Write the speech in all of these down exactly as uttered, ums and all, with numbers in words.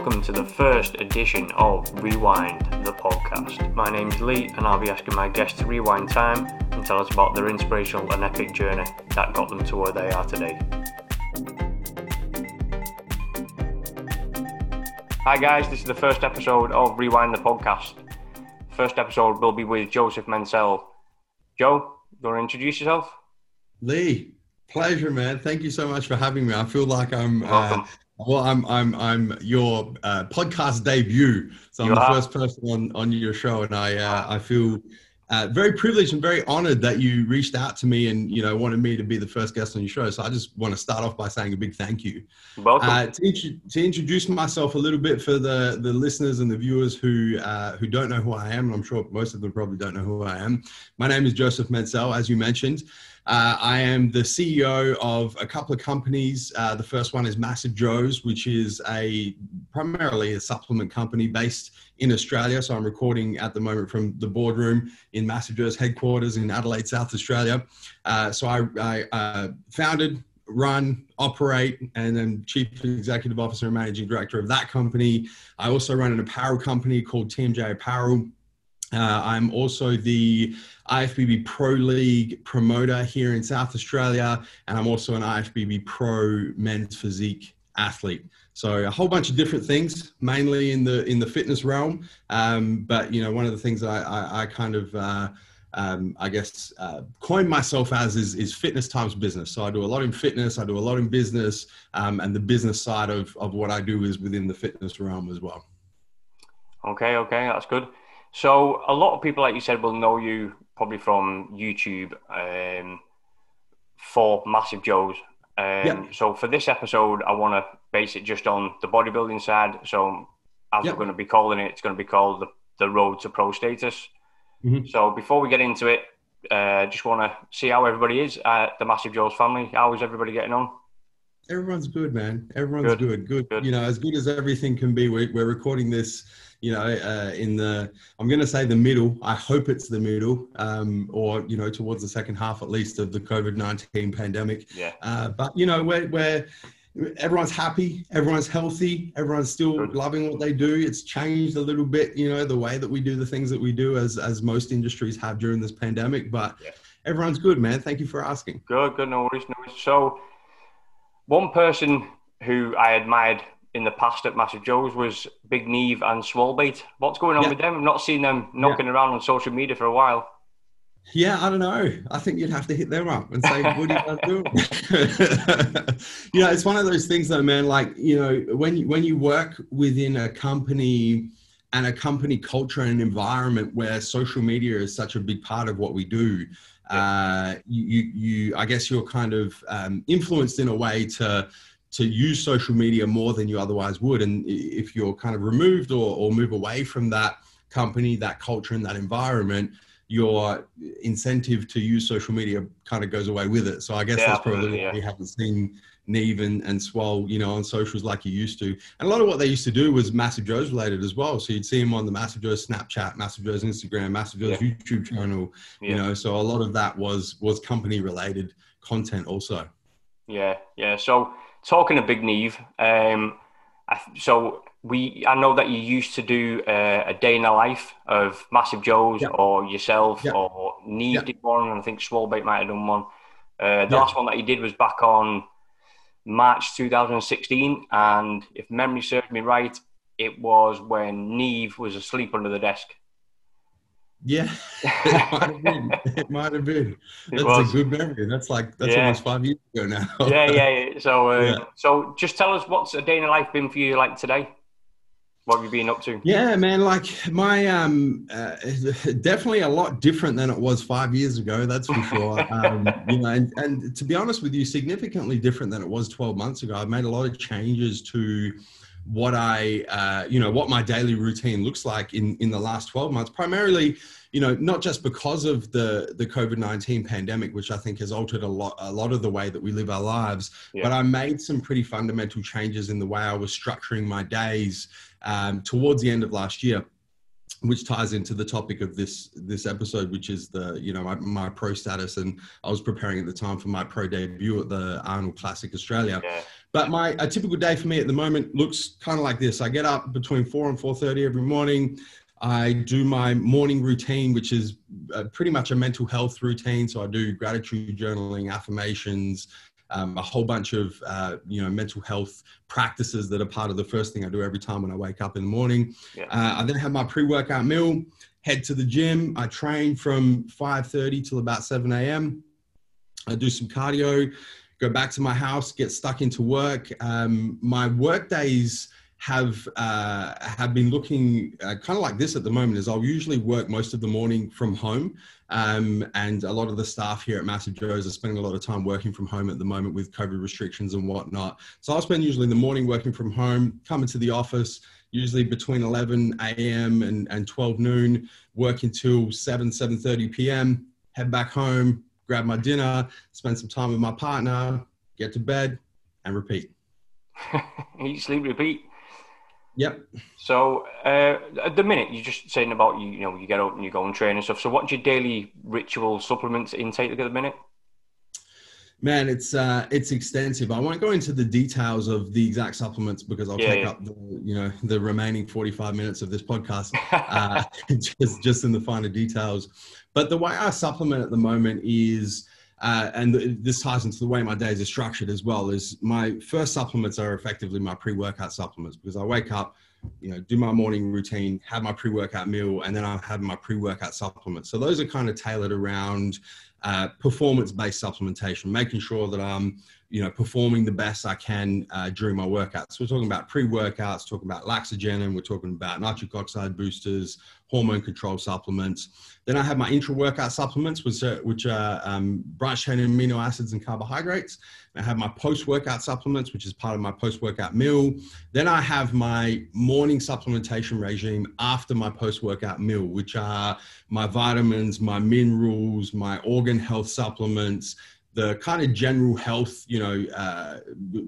welcome to the first edition of Rewind the Podcast. My name's Lee and I'll be asking my guests to rewind time and tell us about their inspirational and epic journey that got them to where they are today. Hi guys, this is the first episode of Rewind the Podcast. The first episode will be with Joseph Mencel. Joe, you want to introduce yourself? Lee, pleasure man. Thank you so much for having me. I feel like I'm... Welcome. Uh, Well, I'm I'm I'm your uh, podcast debut, so I'm you the are. first person on, on your show, and I uh, I feel uh, very privileged and very honoured that you reached out to me and you know wanted me to be the first guest on your show. So I just want to start off by saying a big thank you. Welcome. Uh, to, int- to introduce myself a little bit for the, the listeners and the viewers who uh, who don't know who I am, and I'm sure most of them probably don't know who I am. My name is Joseph Mencel, as you mentioned. Uh, I am the C E O of a couple of companies. Uh, the first one is Massive Joe's, which is a primarily a supplement company based in Australia. So I'm recording at the moment from the boardroom in Massive Joe's headquarters in Adelaide, South Australia. Uh, so I, I uh, founded, run, operate, and I'm Chief Executive Officer and Managing Director of that company. I also run an apparel company called T M J Apparel. Uh, I'm also the I F B B Pro League promoter here in South Australia, and I'm also an I F B B Pro Men's Physique athlete. So a whole bunch of different things, mainly in the in the fitness realm. Um, but you know, one of the things I, I, I kind of uh, um, I guess uh, coined myself as is, is fitness times business. So I do a lot in fitness, I do a lot in business, um, and the business side of of what I do is within the fitness realm as well. Okay, okay, that's good. So a lot of people, like you said, will know you probably from YouTube um, for Massive Joe's. Um, yep. So for this episode, I want to base it just on the bodybuilding side. So as yep. we're going to be calling it, it's going to be called the, the Road to Pro Status. Mm-hmm. So before we get into it, uh, just want to see how everybody is at the Massive Joe's family. How is everybody getting on? Everyone's good, man. Everyone's good. Good. good. good. You know, as good as everything can be. We're, we're recording this, you know, uh, in the, I'm going to say the middle. I hope it's the middle um, or, you know, towards the second half, at least, of the covid nineteen pandemic. Yeah. Uh, but, you know, we're, we're, everyone's happy. Everyone's healthy. Everyone's still good. Loving what they do. It's changed a little bit, you know, the way that we do the things that we do as, as most industries have during this pandemic. But yeah. everyone's good, man. Thank you for asking. Good, good. No worries. No worries. So, one person who I admired in the past at Massive Joe's was Big Neve and Swolbait. What's going on yeah. with them? I've not seen them knocking yeah. around on social media for a while. Yeah, I don't know. I think you'd have to hit them up and say, what do you want to do? You know, it's one of those things though, man, like, you know, when you, when you work within a company and a company culture and an environment where social media is such a big part of what we do, Uh, you, you, I guess you're kind of um, influenced in a way to to use social media more than you otherwise would. And if you're kind of removed or, or move away from that company, that culture and that environment, your incentive to use social media kind of goes away with it. So I guess yeah, that's probably yeah. what we haven't seen Neve and, and Swole, you know, on socials like you used to. And a lot of what they used to do was Massive Joe's related as well. So you'd see him on the Massive Joe's Snapchat, Massive Joe's Instagram, Massive Joe's yeah. YouTube channel, yeah. you know, so a lot of that was was company related content also. Yeah, yeah. So talking to Big Neve, um, I, so we I know that you used to do uh, a day in the life of Massive Joe's yeah. or yourself yeah. or Neve yeah. did one, and I think Swolebait might have done one. Uh, the yeah. last one that he did was back on March twenty sixteen, and if memory serves me right, it was when Neve was asleep under the desk. Yeah, it might have been. It might have been. That's a good memory. That's like that's yeah. almost five years ago now. yeah, yeah, yeah. So, uh, yeah. so just tell us, what's a day in the life been for you like today? What have you been up to? Yeah, man, like my um, uh, definitely a lot different than it was five years ago. That's for sure. um, you know, and, and to be honest with you, significantly different than it was twelve months ago. I've made a lot of changes to what I, uh, you know, what my daily routine looks like in, in the last twelve months, primarily, you know, not just because of the, the covid nineteen pandemic, which I think has altered a lot, a lot of the way that we live our lives, yeah. but I made some pretty fundamental changes in the way I was structuring my days um, towards the end of last year, which ties into the topic of this, this episode, which is the, you know, my, my pro status. And I was preparing at the time for my pro debut at the Arnold Classic Australia. Yeah. But my a typical day for me at the moment looks kind of like this. I get up between four and four thirty every morning. I do my morning routine, which is pretty much a mental health routine. So I do gratitude journaling, affirmations, um, a whole bunch of uh, you know, mental health practices that are part of the first thing I do every time when I wake up in the morning. Yeah. Uh, I then have my pre-workout meal, head to the gym. I train from five thirty till about seven A M I do some cardio, go back to my house, get stuck into work. Um, my work days have, uh, have been looking uh, kind of like this at the moment, is I'll usually work most of the morning from home. Um, and a lot of the staff here at Massive Joe's are spending a lot of time working from home at the moment with COVID restrictions and whatnot. So I'll spend usually the morning working from home, come into the office, usually between eleven A M and, and twelve noon, work until seven, seven thirty P M, head back home, grab my dinner, spend some time with my partner, get to bed, and repeat. Eat, sleep, repeat. Yep. So uh, at the minute, you're just saying about, you you know, you get up and you go and train and stuff. So what's your daily ritual supplements intake at the minute? Man, it's uh, it's extensive. I won't go into the details of the exact supplements because I'll yeah, take yeah. up the, you know, the remaining forty-five minutes of this podcast, uh, just just in the finer details. But the way I supplement at the moment is, uh, and th this ties into the way my days are structured as well, is my first supplements are effectively my pre-workout supplements, because I wake up, you know, do my morning routine, have my pre-workout meal, and then I'll have my pre-workout supplements. So those are kind of tailored around uh, performance-based supplementation, making sure that I'm, you know, performing the best I can uh, during my workouts. So we're talking about pre-workouts, talking about laxogenin, we're talking about nitric oxide boosters, hormone control supplements. Then I have my intra-workout supplements, which are, which are um, branched-chain amino acids and carbohydrates. And I have my post-workout supplements, which is part of my post-workout meal. Then I have my morning supplementation regime after my post-workout meal, which are my vitamins, my minerals, my organ health supplements, the kind of general health, you know, uh,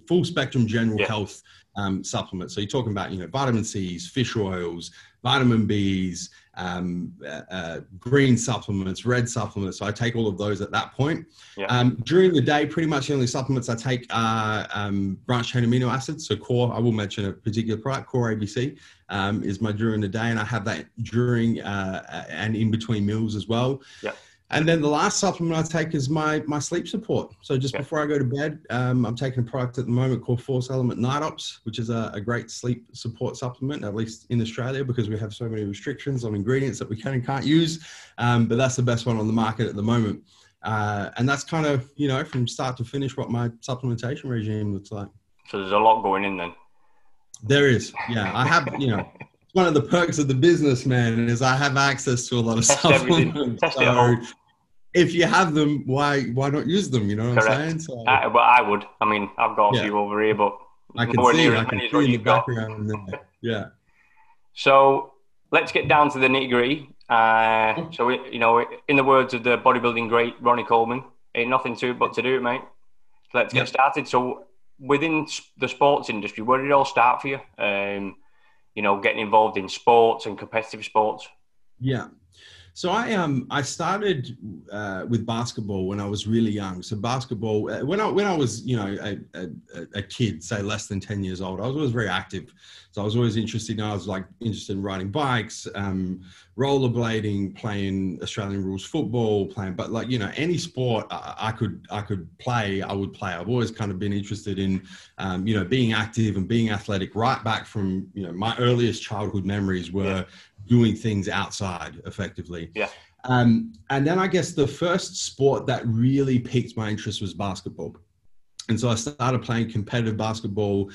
full spectrum general yeah. health um, supplements. So you're talking about, you know, vitamin C's, fish oils, vitamin B's, um, uh, uh, green supplements, red supplements. So I take all of those at that point. Yeah. Um, during the day, pretty much the only supplements I take are um, branched-chain amino acids. So Core, I will mention a particular product, Core A B C, um, is my during the day. And I have that during uh, and in between meals as well. Yeah. And then the last supplement I take is my, my sleep support. So just yeah. before I go to bed, um, I'm taking a product at the moment called Force Element Night Ops, which is a, a great sleep support supplement, at least in Australia, because we have so many restrictions on ingredients that we can and can't use. Um, but that's the best one on the market at the moment. Uh, and that's kind of, you know, from start to finish what my supplementation regime looks like. So there's a lot going in then. There is. Yeah, I have, you know. One of the perks of the business, man, is I have access to a lot of Test supplements. Test so it all. If you have them, why why not use them? You know what Correct. I'm saying? So, I, well, I would. I mean, I've got a yeah. few over here, but I can more see, near I can see in the background. There. Yeah. So let's get down to the nitty gritty. Uh, so we, you know, in the words of the bodybuilding great Ronnie Coleman, ain't nothing to it but to do it, mate. So let's yep. get started. So within the sports industry, where did it all start for you? Um, you know, getting involved in sports and competitive sports? Yeah. So I um I started uh, with basketball when I was really young. So basketball, uh, when I when I was, you know, a, a, a kid, say less than ten years old, I was always very active. So I was always interested. I was like interested in riding bikes, um, rollerblading, playing Australian rules football, playing, but like, you know, any sport I, I could I could play, I would play. I've always kind of been interested in, um, you know, being active and being athletic right back from, you know, my earliest childhood memories were. Yeah. doing things outside effectively. Yeah. Um, and then I guess the first sport that really piqued my interest was basketball. And so I started playing competitive basketball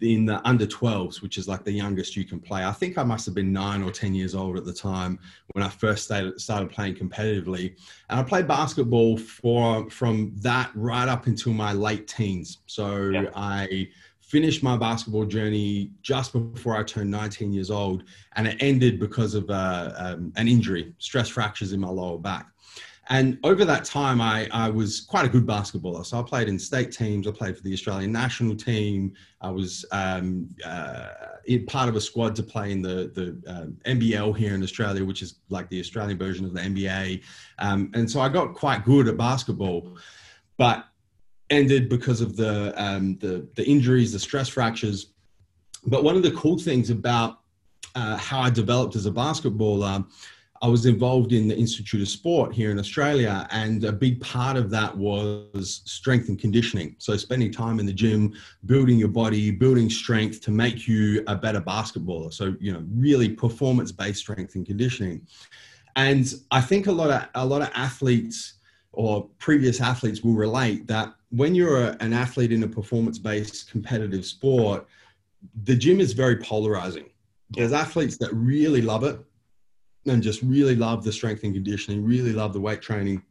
in the under twelves, which is like the youngest you can play. I think I must have been nine or ten years old at the time when I first started, started playing competitively. And I played basketball for from that right up until my late teens. So yeah. I... finished my basketball journey just before I turned nineteen years old, and it ended because of uh, um, an injury, stress fractures in my lower back. And over that time, I, I was quite a good basketballer. So I played in state teams, I played for the Australian national team, I was um, uh, in part of a squad to play in the, the um, N B L here in Australia, which is like the Australian version of the N B A. Um, and so I got quite good at basketball, but ended because of the, um, the, the injuries, the stress fractures. But one of the cool things about uh, how I developed as a basketballer, I was involved in the Institute of Sport here in Australia, and a big part of that was strength and conditioning. So spending time in the gym, building your body, building strength to make you a better basketballer. So, you know, really performance-based strength and conditioning. And I think a lot of, a lot of athletes or previous athletes will relate that when you're an athlete in a performance-based competitive sport, the gym is very polarizing. There's athletes that really love it and just really love the strength and conditioning, really love the weight training.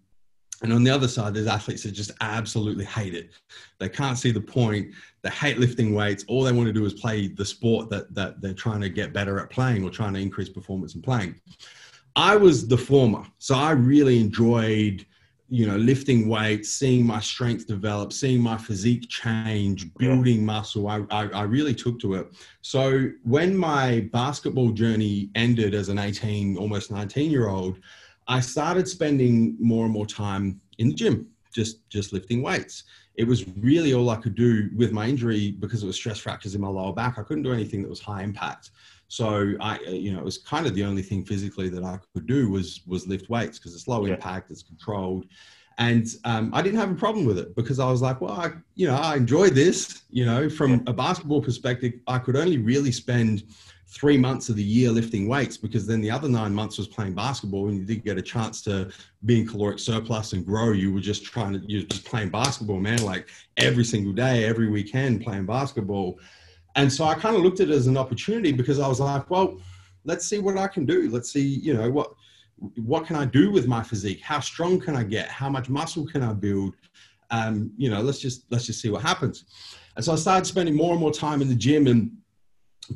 And on the other side, there's athletes that just absolutely hate it. They can't see the point. They hate lifting weights. All they want to do is play the sport that, that they're trying to get better at playing or trying to increase performance in playing. I was the former. So I really enjoyed, you know, lifting weights, seeing my strength develop, seeing my physique change, building muscle. I, I, I really took to it. So when my basketball journey ended as an eighteen, almost nineteen year old, I started spending more and more time in the gym, just, just lifting weights. It was really all I could do with my injury because it was stress fractures in my lower back. I couldn't do anything that was high impact. So I, you know, it was kind of the only thing physically that I could do was, was lift weights because it's low yeah. impact, it's controlled. And um, I didn't have a problem with it because I was like, well, I, you know, I enjoy this, you know, from yeah. a basketball perspective. I could only really spend three months of the year lifting weights because then the other nine months was playing basketball, and you didn't get a chance to be in caloric surplus and grow. You were just trying to, you're just playing basketball, man, like every single day, every weekend playing basketball. And so I kind of looked at it as an opportunity because I was like, well, let's see what I can do. Let's see, you know, what, what can I do with my physique? How strong can I get? How much muscle can I build? Um, you know, let's just, let's just see what happens. And so I started spending more and more time in the gym, and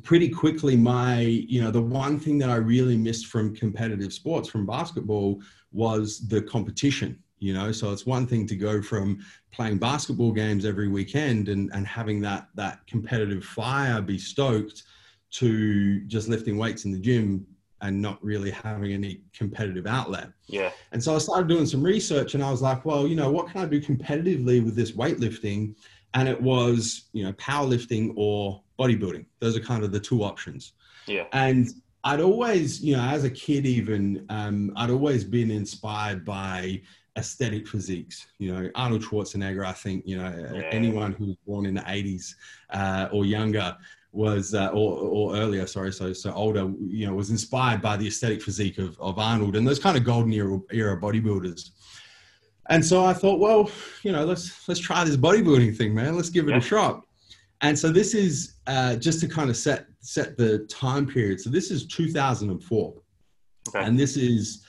pretty quickly my, you know, the one thing that I really missed from competitive sports, from basketball, was the competition. You know, so it's one thing to go from playing basketball games every weekend and, and having that, that competitive fire be stoked to just lifting weights in the gym and not really having any competitive outlet. Yeah. And so I started doing some research, and I was like, well, you know, what can I do competitively with this weightlifting? And it was, you know, powerlifting or bodybuilding. Those are kind of the two options. Yeah. And I'd always, you know, as a kid even, um, I'd always been inspired by aesthetic physiques. You know, Arnold Schwarzenegger, I think, you know, yeah. anyone who was born in the eighties uh, or younger was, uh, or, or earlier, sorry, so so older, you know, was inspired by the aesthetic physique of, of Arnold and those kind of golden era, era bodybuilders. And so I thought, well, you know, let's, let's try this bodybuilding thing, man. Let's give it yeah. a shot. And so this is uh, just to kind of set, set the time period. So this is two thousand four. Okay. And this is,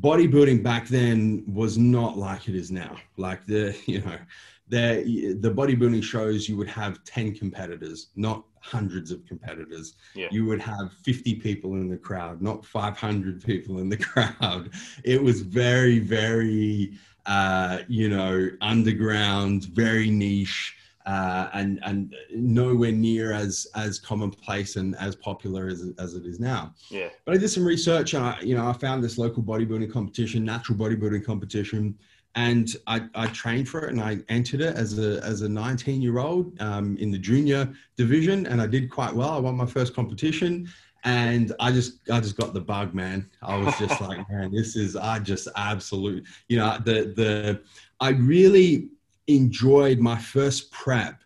bodybuilding back then was not like it is now. Like the, you know, the, the bodybuilding shows, you would have ten competitors, not hundreds of competitors. Yeah. You would have fifty people in the crowd, not five hundred people in the crowd. It was very, very, uh, you know, underground, very niche, uh, and, and nowhere near as, as commonplace and as popular as, as it is now. Yeah. But I did some research, and I, you know, I found this local bodybuilding competition, natural bodybuilding competition, and I, I trained for it, and I entered it as a, as a nineteen year old, um, in the junior division, and I did quite well. I won my first competition, and I just, I just got the bug, man. I was just like, man, this is, I just absolutely, you know, the, the, I really enjoyed my first prep,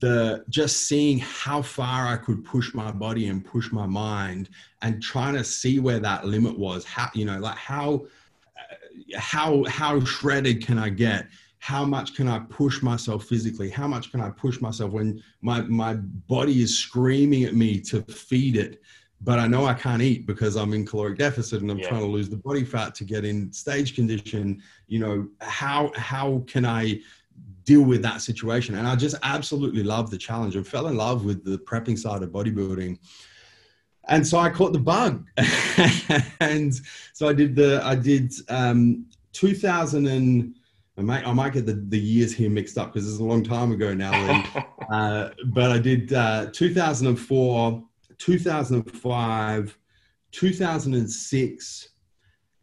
the just seeing how far I could push my body and push my mind, and trying to see where that limit was. How, you know, like how, how, how shredded can I get? How much can I push myself physically? How much can I push myself when my, my body is screaming at me to feed it, but I know I can't eat because I'm in caloric deficit and I'm yeah. trying to lose the body fat to get in stage condition. You know, how, how can I deal with that situation? And I just absolutely loved the challenge and fell in love with the prepping side of bodybuilding. And so I caught the bug. And so I did the, I did um, two thousand and I might, I might get the, the years here mixed up because this is a long time ago now. Lee. uh, but I did uh, two thousand four, two thousand five, two thousand six.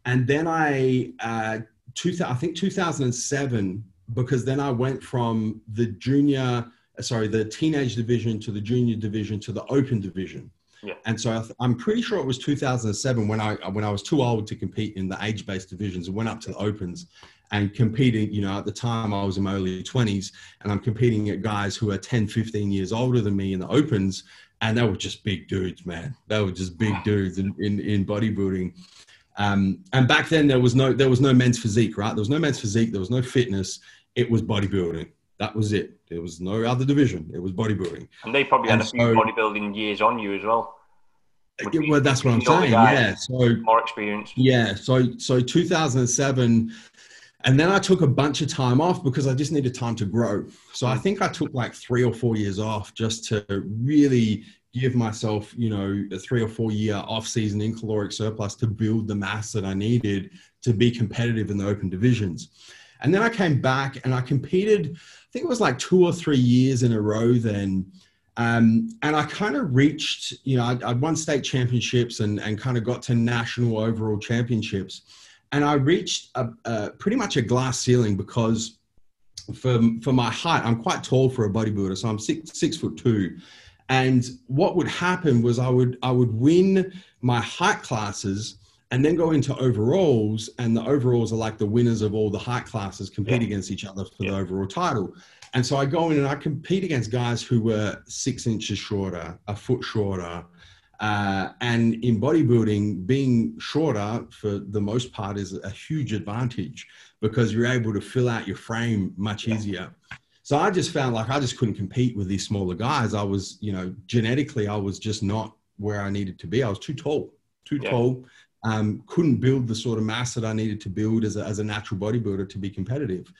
And then I, uh, two, I think two thousand seven, because then I went from the junior, sorry, the teenage division to the junior division to the open division. Yeah. And so I th I'm pretty sure it was two thousand seven when I, when I was too old to compete in the age-based divisions and went up to the opens and competing, you know, at the time I was in my early twenties and I'm competing at guys who are ten, fifteen years older than me in the opens. And they were just big dudes, man. They were just big dudes in, in, in bodybuilding. Um, and back then there was no, there was no men's physique, right? There was no men's physique. There was no fitness. It was bodybuilding. That was it. There was no other division. It was bodybuilding. And they probably had and a few so, bodybuilding years on you as well. It, well, that's what I'm saying. Yeah. So more experience. Yeah. So, so two thousand seven, and then I took a bunch of time off because I just needed time to grow. So I think I took like three or four years off just to really give myself, you know, a three or four year off season in caloric surplus to build the mass that I needed to be competitive in the open divisions. And then I came back and I competed, I think it was like two or three years in a row then. Um, and I kind of reached, you know, I'd, I'd won state championships and, and kind of got to national overall championships. And I reached a, a, pretty much a glass ceiling because for, for my height, I'm quite tall for a bodybuilder. So I'm six, six foot two. And what would happen was I would, I would win my height classes and then go into overalls, and the overalls are like the winners of all the height classes compete yeah. against each other for yeah. the overall title. And so I go in and I compete against guys who were six inches shorter, a foot shorter. Uh, and in bodybuilding, being shorter for the most part is a huge advantage because you're able to fill out your frame much easier. So I just found like, I just couldn't compete with these smaller guys. I was, you know, genetically, I was just not where I needed to be. I was too tall, too yeah. tall, um, couldn't build the sort of mass that I needed to build as a, as a natural bodybuilder to be competitive.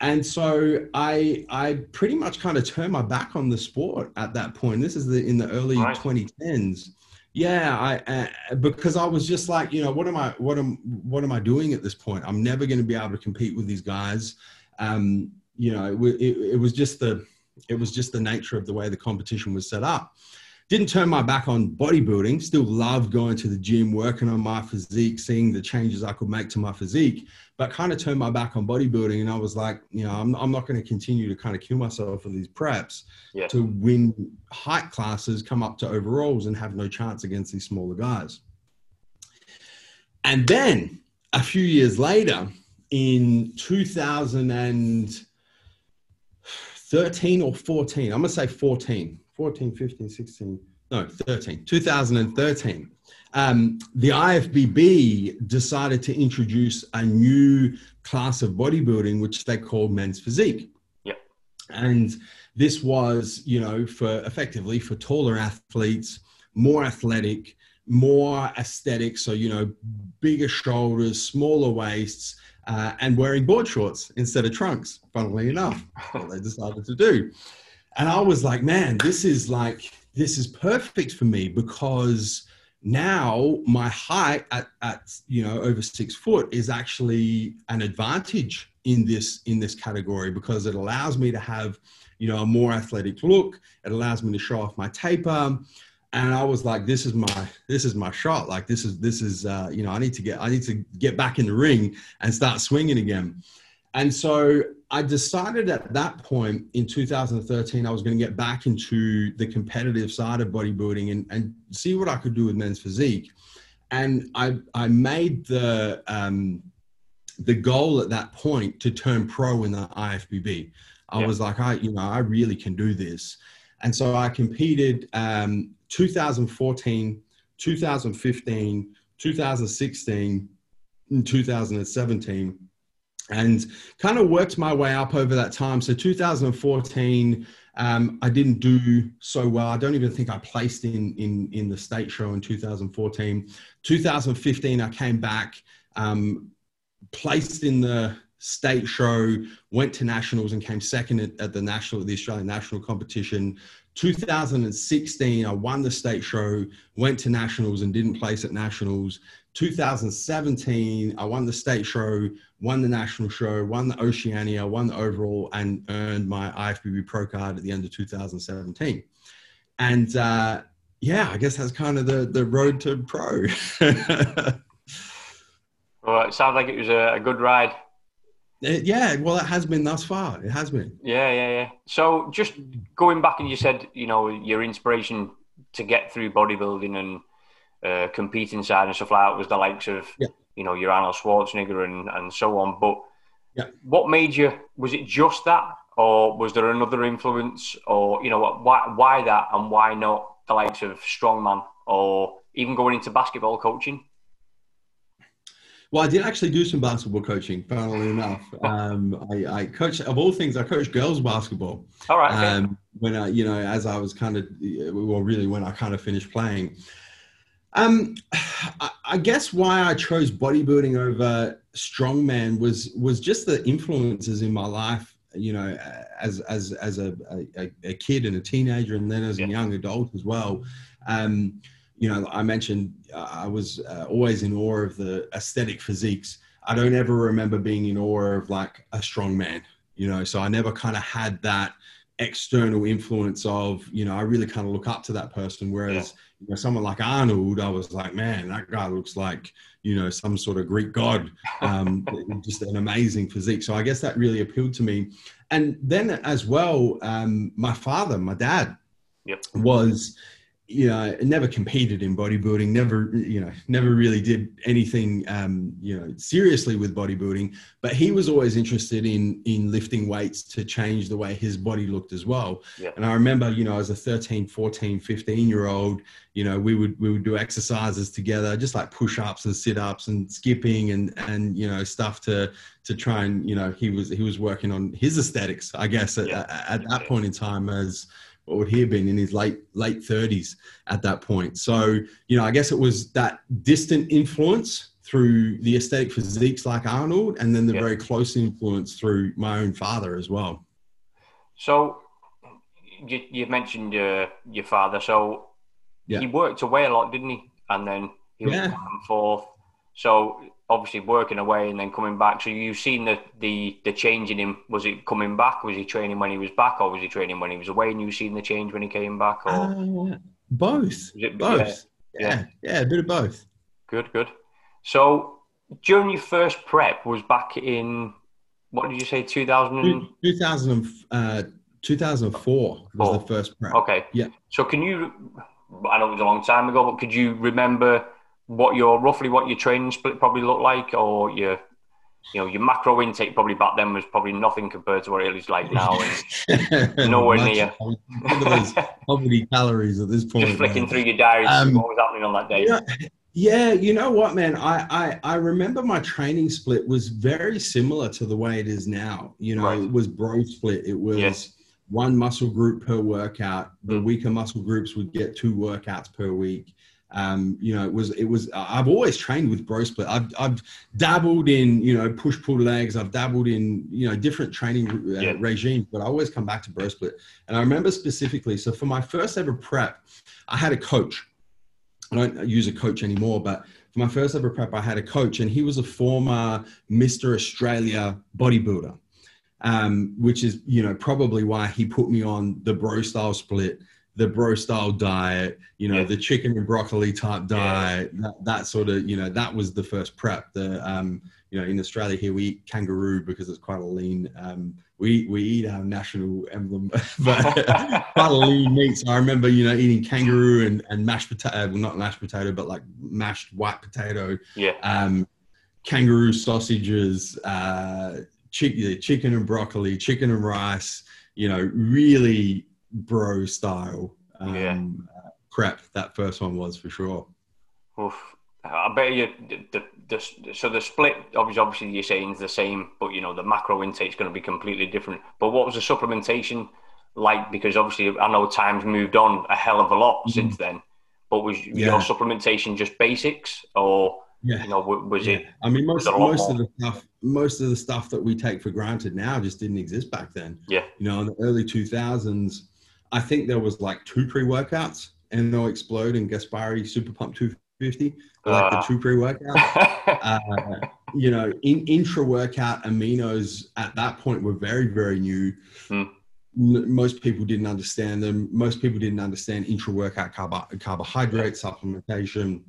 And so I, I pretty much kind of turned my back on the sport at that point. This is the, in the early right. twenty tens. Yeah. I, uh, because I was just like, you know, what am I, what am, what am I doing at this point? I'm never going to be able to compete with these guys. Um, you know, it, it, it was just the, it was just the nature of the way the competition was set up. Didn't turn my back on bodybuilding, still loved going to the gym, working on my physique, seeing the changes I could make to my physique, but kind of turned my back on bodybuilding. And I was like, you know, I'm, I'm not going to continue to kind of kill myself for these preps yeah. to win height classes, come up to overalls and have no chance against these smaller guys. And then a few years later in two thousand thirteen or fourteen, I'm going to say fourteen, fourteen, fifteen, sixteen, no, thirteen, twenty thirteen, um, the I F B B decided to introduce a new class of bodybuilding, which they called men's physique. Yep. And this was, you know, for effectively for taller athletes, more athletic, more aesthetic. So, you know, bigger shoulders, smaller waists, uh, and wearing board shorts instead of trunks, funnily enough, what they decided to do. And I was like, man, this is like, this is perfect for me because now my height at, at, you know, over six foot is actually an advantage in this, in this category because it allows me to have, you know, a more athletic look. It allows me to show off my taper. And I was like, this is my, this is my shot. Like this is, this is, uh, you know, I need to get, I need to get back in the ring and start swinging again. And so I decided at that point in two thousand thirteen, I was going to get back into the competitive side of bodybuilding and, and see what I could do with men's physique. And I, I made the, um, the goal at that point to turn pro in the I F B B. I yeah. was like, I, you know, I really can do this. And so I competed, um, two thousand fourteen, two thousand fifteen, two thousand sixteen, and two thousand seventeen. And kind of worked my way up over that time. So two thousand fourteen, um, I didn't do so well. I don't even think I placed in, in, in the state show in two thousand fourteen. two thousand fifteen, I came back, um, placed in the state show, went to nationals and came second at, at the national, the Australian national competition. two thousand sixteen, I won the state show, went to nationals and didn't place at nationals. two thousand seventeen, I won the state show, won the national show, won the Oceania, won the overall, and earned my I F B B Pro card at the end of two thousand seventeen. And uh, yeah, I guess that's kind of the, the road to pro. Well, it sounds like it was a, a good ride. It, yeah, well, it has been thus far. It has been. Yeah, yeah, yeah. So just going back, and you said, you know, your inspiration to get through bodybuilding and uh, competing side and stuff like that was the likes of, yeah. you know, your Arnold Schwarzenegger and, and so on. But yeah. what made you, was it just that? Or was there another influence? Or, you know, why, why that and why not the likes of strongman or even going into basketball coaching? Well, I did actually do some basketball coaching, funnily enough. Um, I, I coached, of all things, I coached girls basketball. All right. Okay. Um, when I, you know, as I was kind of, well, really when I kind of finished playing. Um, I, I guess why I chose bodybuilding over strongman was, was just the influences in my life, you know, as, as, as a, a, a kid and a teenager, and then as yeah. a young adult as well. Um, You know, I mentioned uh, I was uh, always in awe of the aesthetic physiques. I don't ever remember being in awe of like a strong man, you know, so I never kind of had that external influence of, you know, I really kind of look up to that person. Whereas yeah. you know, someone like Arnold, I was like, man, that guy looks like, you know, some sort of Greek god, um, just an amazing physique. So I guess that really appealed to me. And then as well, um, my father, my dad yep. was, you know, never competed in bodybuilding, never, you know, never really did anything, um, you know, seriously with bodybuilding, but he was always interested in, in lifting weights to change the way his body looked as well. Yeah. And I remember, you know, as a thirteen, fourteen, fifteen year old, you know, we would, we would do exercises together, just like push-ups and sit-ups and skipping and, and, you know, stuff to, to try and, you know, he was, he was working on his aesthetics, I guess, at, yeah. at, at that yeah. point in time as, what would he have been in his late, late thirties at that point. So, you know, I guess it was that distant influence through the aesthetic physiques like Arnold, and then the yeah. very close influence through my own father as well. So you, you mentioned uh, your father. So yeah. he worked away a lot, didn't he? And then he yeah. went back and forth. So obviously working away and then coming back. So you've seen the, the, the change in him. Was it coming back? Was he training when he was back, or was he training when he was away and you've seen the change when he came back? Or uh, both. It, both. Yeah. Yeah. yeah. Yeah. A bit of both. Good. Good. So during your first prep was back in, what did you say? two thousand, two thousand, uh, two thousand four was oh. the first prep. Okay. Yeah. So can you, I know it was a long time ago, but could you remember what your roughly what your training split probably looked like, or your, you know, your macro intake probably back then was probably nothing compared to what it is like now. Nowhere near. How many calories at this point? Just flicking man. through your diary, um, what was happening on that day? Yeah, yeah, you know what, man. I, I I remember my training split was very similar to the way it is now. You know, right. it was bro split. It was. Yes. One muscle group per workout. The mm. weaker muscle groups would get two workouts per week. Um, you know, it was, it was, I've always trained with bro split. I've, I've dabbled in, you know, push pull legs. I've dabbled in, you know, different training uh, yeah. regimes, but I always come back to bro split. And I remember specifically, so for my first ever prep, I had a coach. I don't use a coach anymore, but for my first ever prep, I had a coach, and he was a former Mister Australia bodybuilder, um, which is, you know, probably why he put me on the bro style split, the bro style diet, you know, yeah. the chicken and broccoli type diet, yeah. that, that sort of, you know, that was the first prep. The, um, you know, in Australia here, we eat kangaroo because it's quite a lean, um, we, we eat our national emblem, but quite a lean meat. So I remember, you know, eating kangaroo and, and mashed potato, well, not mashed potato, but like mashed white potato, yeah. um, kangaroo sausages, uh, chick- chicken and broccoli, chicken and rice, you know, really bro style um, yeah. uh, prep. That first one was for sure. Oof. I bet you the, the, the so the split obviously obviously you're saying is the same, but you know the macro intake is going to be completely different. But what was the supplementation like? Because obviously I know time's moved on a hell of a lot mm-hmm. since then. But was yeah. your supplementation just basics, or yeah. you know was yeah. it? I mean, most most of the stuff most of the stuff that we take for granted now just didn't exist back then. Yeah, you know, in the early two thousands. I think there was like two pre-workouts, and they'll explode and Gaspari Super Pump two fifty, like uh. the two pre-workouts. uh, you know, in, intra-workout aminos at that point were very, very new. Mm. Most people didn't understand them. Most people didn't understand intra-workout carbo- carbohydrate supplementation.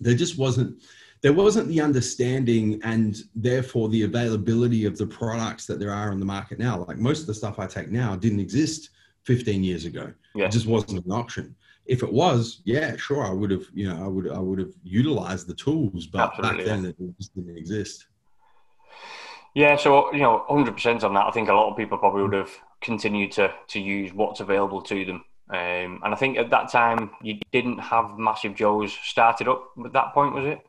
There just wasn't, there wasn't the understanding and therefore the availability of the products that there are on the market now. Like most of the stuff I take now didn't exist fifteen years ago. Yeah. It just wasn't an option. If it was, yeah, sure, I would have, you know, I would, I would have utilized the tools, but Absolutely, back then yeah. it just didn't exist. Yeah, so, you know, one hundred percent on that. I think a lot of people probably would have continued to to use what's available to them. Um, and I think at that time, you didn't have Massive Joe's started up at that point, was it?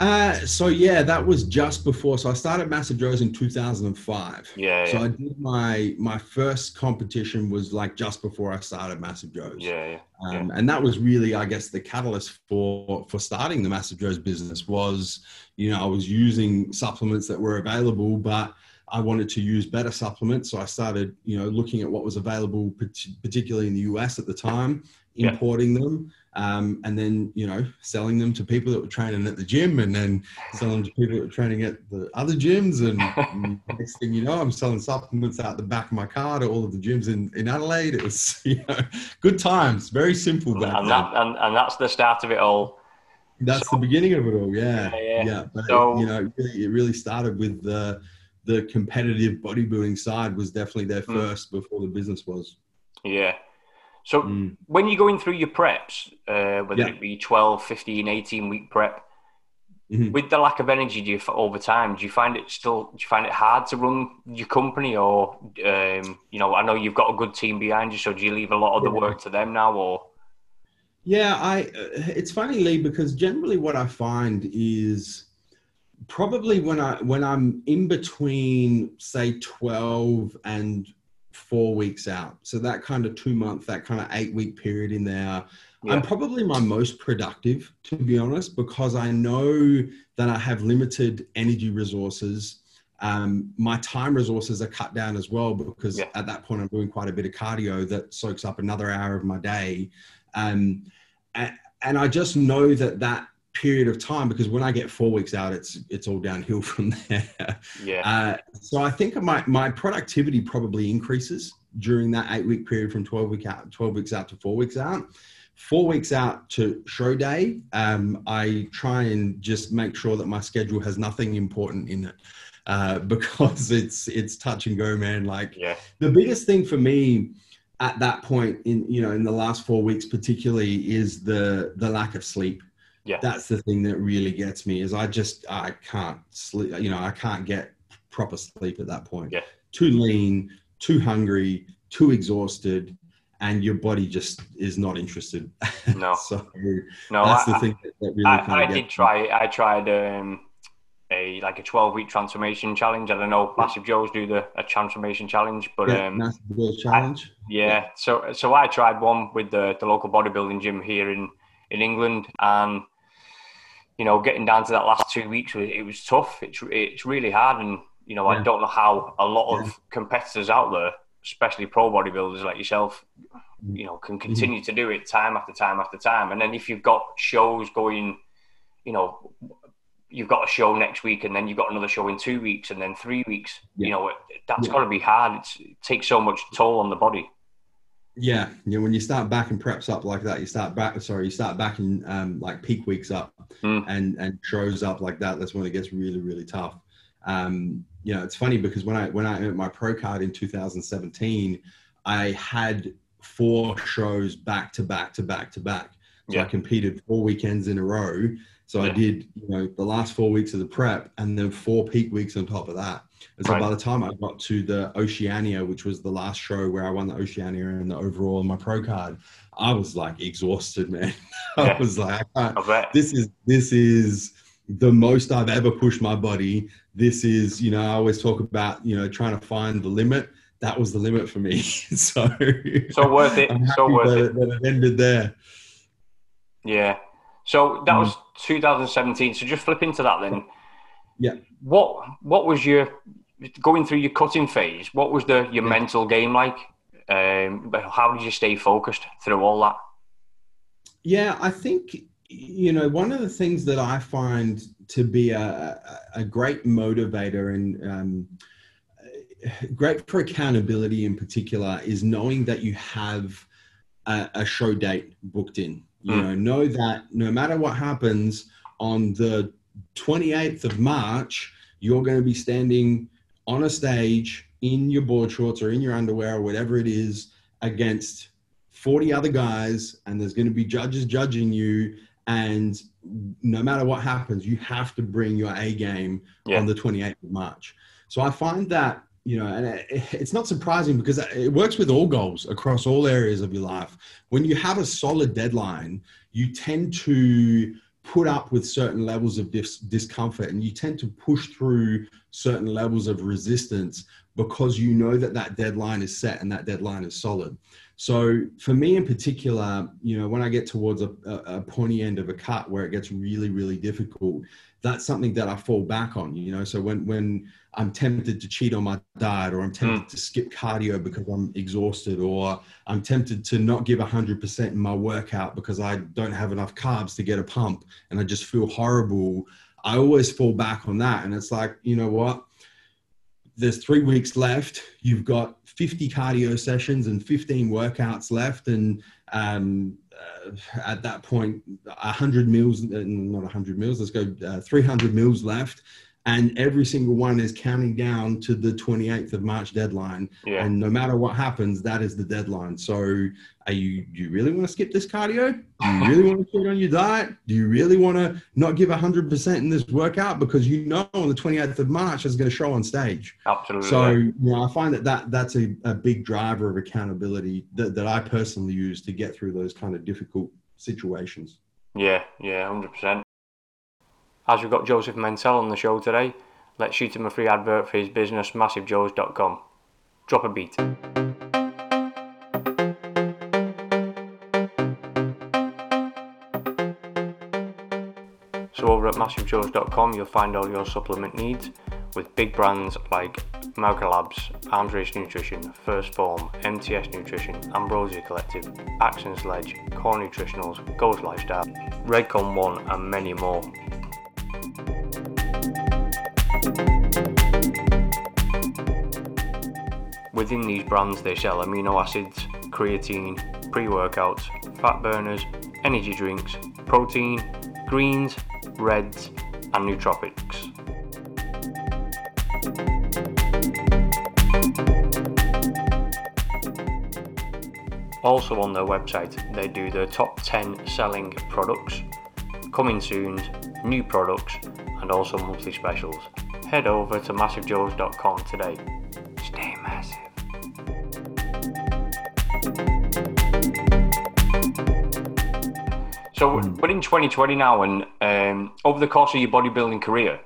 Uh, so, yeah, that was just before. So I started Massive Joe's in two thousand five. Yeah. So yeah. I did my, my first competition was like just before I started Massive Joe's. Yeah, yeah. Um, yeah. And that was really, I guess, the catalyst for, for starting the Massive Joe's business was, you know, I was using supplements that were available, but I wanted to use better supplements. So I started, you know, looking at what was available, particularly in the U S at the time, importing yeah. them, um, and then, you know, selling them to people that were training at the gym, and then selling them to people that were training at the other gyms. And next thing you know, I'm selling supplements out the back of my car to all of the gyms in, in Adelaide. It was, you know, good times, very simple. Back and, that, and, and that's the start of it all. That's so, the beginning of it all. Yeah. Yeah. yeah. yeah. But, so, you know, it really, it really started with the, the competitive bodybuilding side was definitely there first mm. before the business was. Yeah. So mm. when you're going through your preps, uh, whether yeah. it be twelve, fifteen, eighteen week prep, mm-hmm. with the lack of energy do you, over time, do you find it still, do you find it hard to run your company or, um, you know, I know you've got a good team behind you, so do you leave a lot of yeah. the work to them now or? Yeah, I, it's funny, Lee, because generally what I find is, probably when I when I'm in between, say, twelve and four weeks out, so that kind of two month, that kind of eight week period in there, yeah. I'm probably my most productive, to be honest, because I know that I have limited energy resources. Um, my time resources are cut down as well because yeah. at that point I'm doing quite a bit of cardio that soaks up another hour of my day, um, and, and I just know that that period of time, because when I get four weeks out, it's it's all downhill from there. Yeah. Uh, so I think my my productivity probably increases during that eight week period from twelve week out, twelve weeks out to four weeks out, four weeks out to show day. Um, I try and just make sure that my schedule has nothing important in it, uh, because it's it's touch and go, man. Like yeah. the biggest thing for me at that point in you know in the last four weeks particularly is the the lack of sleep. Yeah. That's the thing that really gets me is I just, I can't sleep, you know, I can't get proper sleep at that point. Yeah. Too lean, too hungry, too exhausted, and your body just is not interested. No. so no, that's I, the thing that, that really I, I, I did me. try, I tried um, a, like a twelve week transformation challenge. I don't know, Massive Joe's do the a transformation challenge, but yeah, um, Massive Joe's challenge. I, yeah, yeah. So, so I tried one with the, the local bodybuilding gym here in, in England, and you know, getting down to that last two weeks, it was tough. It's it's really hard, and you know, yeah. I don't know how a lot of yeah. competitors out there, especially pro bodybuilders like yourself, you know, can continue mm-hmm. to do it time after time after time. And then if you've got shows going, you know, you've got a show next week, and then you've got another show in two weeks, and then three weeks. Yeah. You know, it, that's yeah. got to be hard. It's, it takes so much toll on the body. Yeah, you know, when you start backing preps up like that, you start back. Sorry, you start backing um, like peak weeks up mm. and and shows up like that. That's when it gets really really tough. Um, you know, it's funny because when I when I earned my pro card in two thousand seventeen, I had four shows back to back to back to back. So yeah. I competed four weekends in a row. So yeah. I did, you know, the last four weeks of the prep and then four peak weeks on top of that. And so right. by the time I got to the Oceania, which was the last show where I won the Oceania and the overall in my pro card, I was like exhausted, man. I yeah. was like, I can't, I bet. this is, this is the most I've ever pushed my body. This is, you know, I always talk about, you know, trying to find the limit. That was the limit for me. so, so worth it. So worth that, it. That it ended there. Yeah. So that was two thousand seventeen. So just flip into that then. Yeah. What What was your going through your cutting phase? What was the your yeah. mental game like? Um, how did you stay focused through all that? Yeah, I think you know one of the things that I find to be a a great motivator and um, great for accountability in particular is knowing that you have a, a show date booked in. You know, know that no matter what happens, on the twenty-eighth of March, you're going to be standing on a stage in your board shorts or in your underwear or whatever it is against forty other guys, and there's going to be judges judging you. And no matter what happens, you have to bring your A game yeah. on the twenty-eighth of March. So I find that, you know, and it's not surprising because it works with all goals across all areas of your life. When you have a solid deadline, you tend to put up with certain levels of dis- discomfort and you tend to push through certain levels of resistance because you know that that deadline is set and that deadline is solid. So for me in particular, you know, when I get towards a, a, a pointy end of a cut where it gets really, really difficult, that's something that I fall back on, you know? So when, when I'm tempted to cheat on my diet, or I'm tempted mm. to skip cardio because I'm exhausted, or I'm tempted to not give a hundred percent in my workout because I don't have enough carbs to get a pump and I just feel horrible, I always fall back on that. And it's like, you know what? There's three weeks left. You've got fifty cardio sessions and fifteen workouts left. And um, uh, at that point, one hundred meals, not one hundred meals, let's go uh, three hundred meals left. And every single one is counting down to the twenty-eighth of March deadline. Yeah. And no matter what happens, that is the deadline. So are you, do you really want to skip this cardio? Do you really want to cheat on your diet? Do you really want to not give one hundred percent in this workout? Because you know on the twenty-eighth of March, it's going to show on stage. Absolutely. So you know, I find that, that that's a, a big driver of accountability that, that I personally use to get through those kind of difficult situations. Yeah, yeah, one hundred percent. As we've got Joseph Mencel on the show today, let's shoot him a free advert for his business, massive joes dot com. Drop a beat. So over at massive joes dot com, you'll find all your supplement needs with big brands like Mauka Labs, Arms Race Nutrition, First Form, M T S Nutrition, Ambrosia Collective, Action Sledge, Core Nutritionals, Goals Lifestyle, Redcon One, and many more. Within these brands, they sell amino acids, creatine, pre-workouts, fat burners, energy drinks, protein, greens, reds, and nootropics. Also on their website, they do their top ten selling products, coming soon, new products, and also monthly specials. Head over to massive joes dot com today. Stay massive. So we're in twenty twenty now, and um, over the course of your bodybuilding career,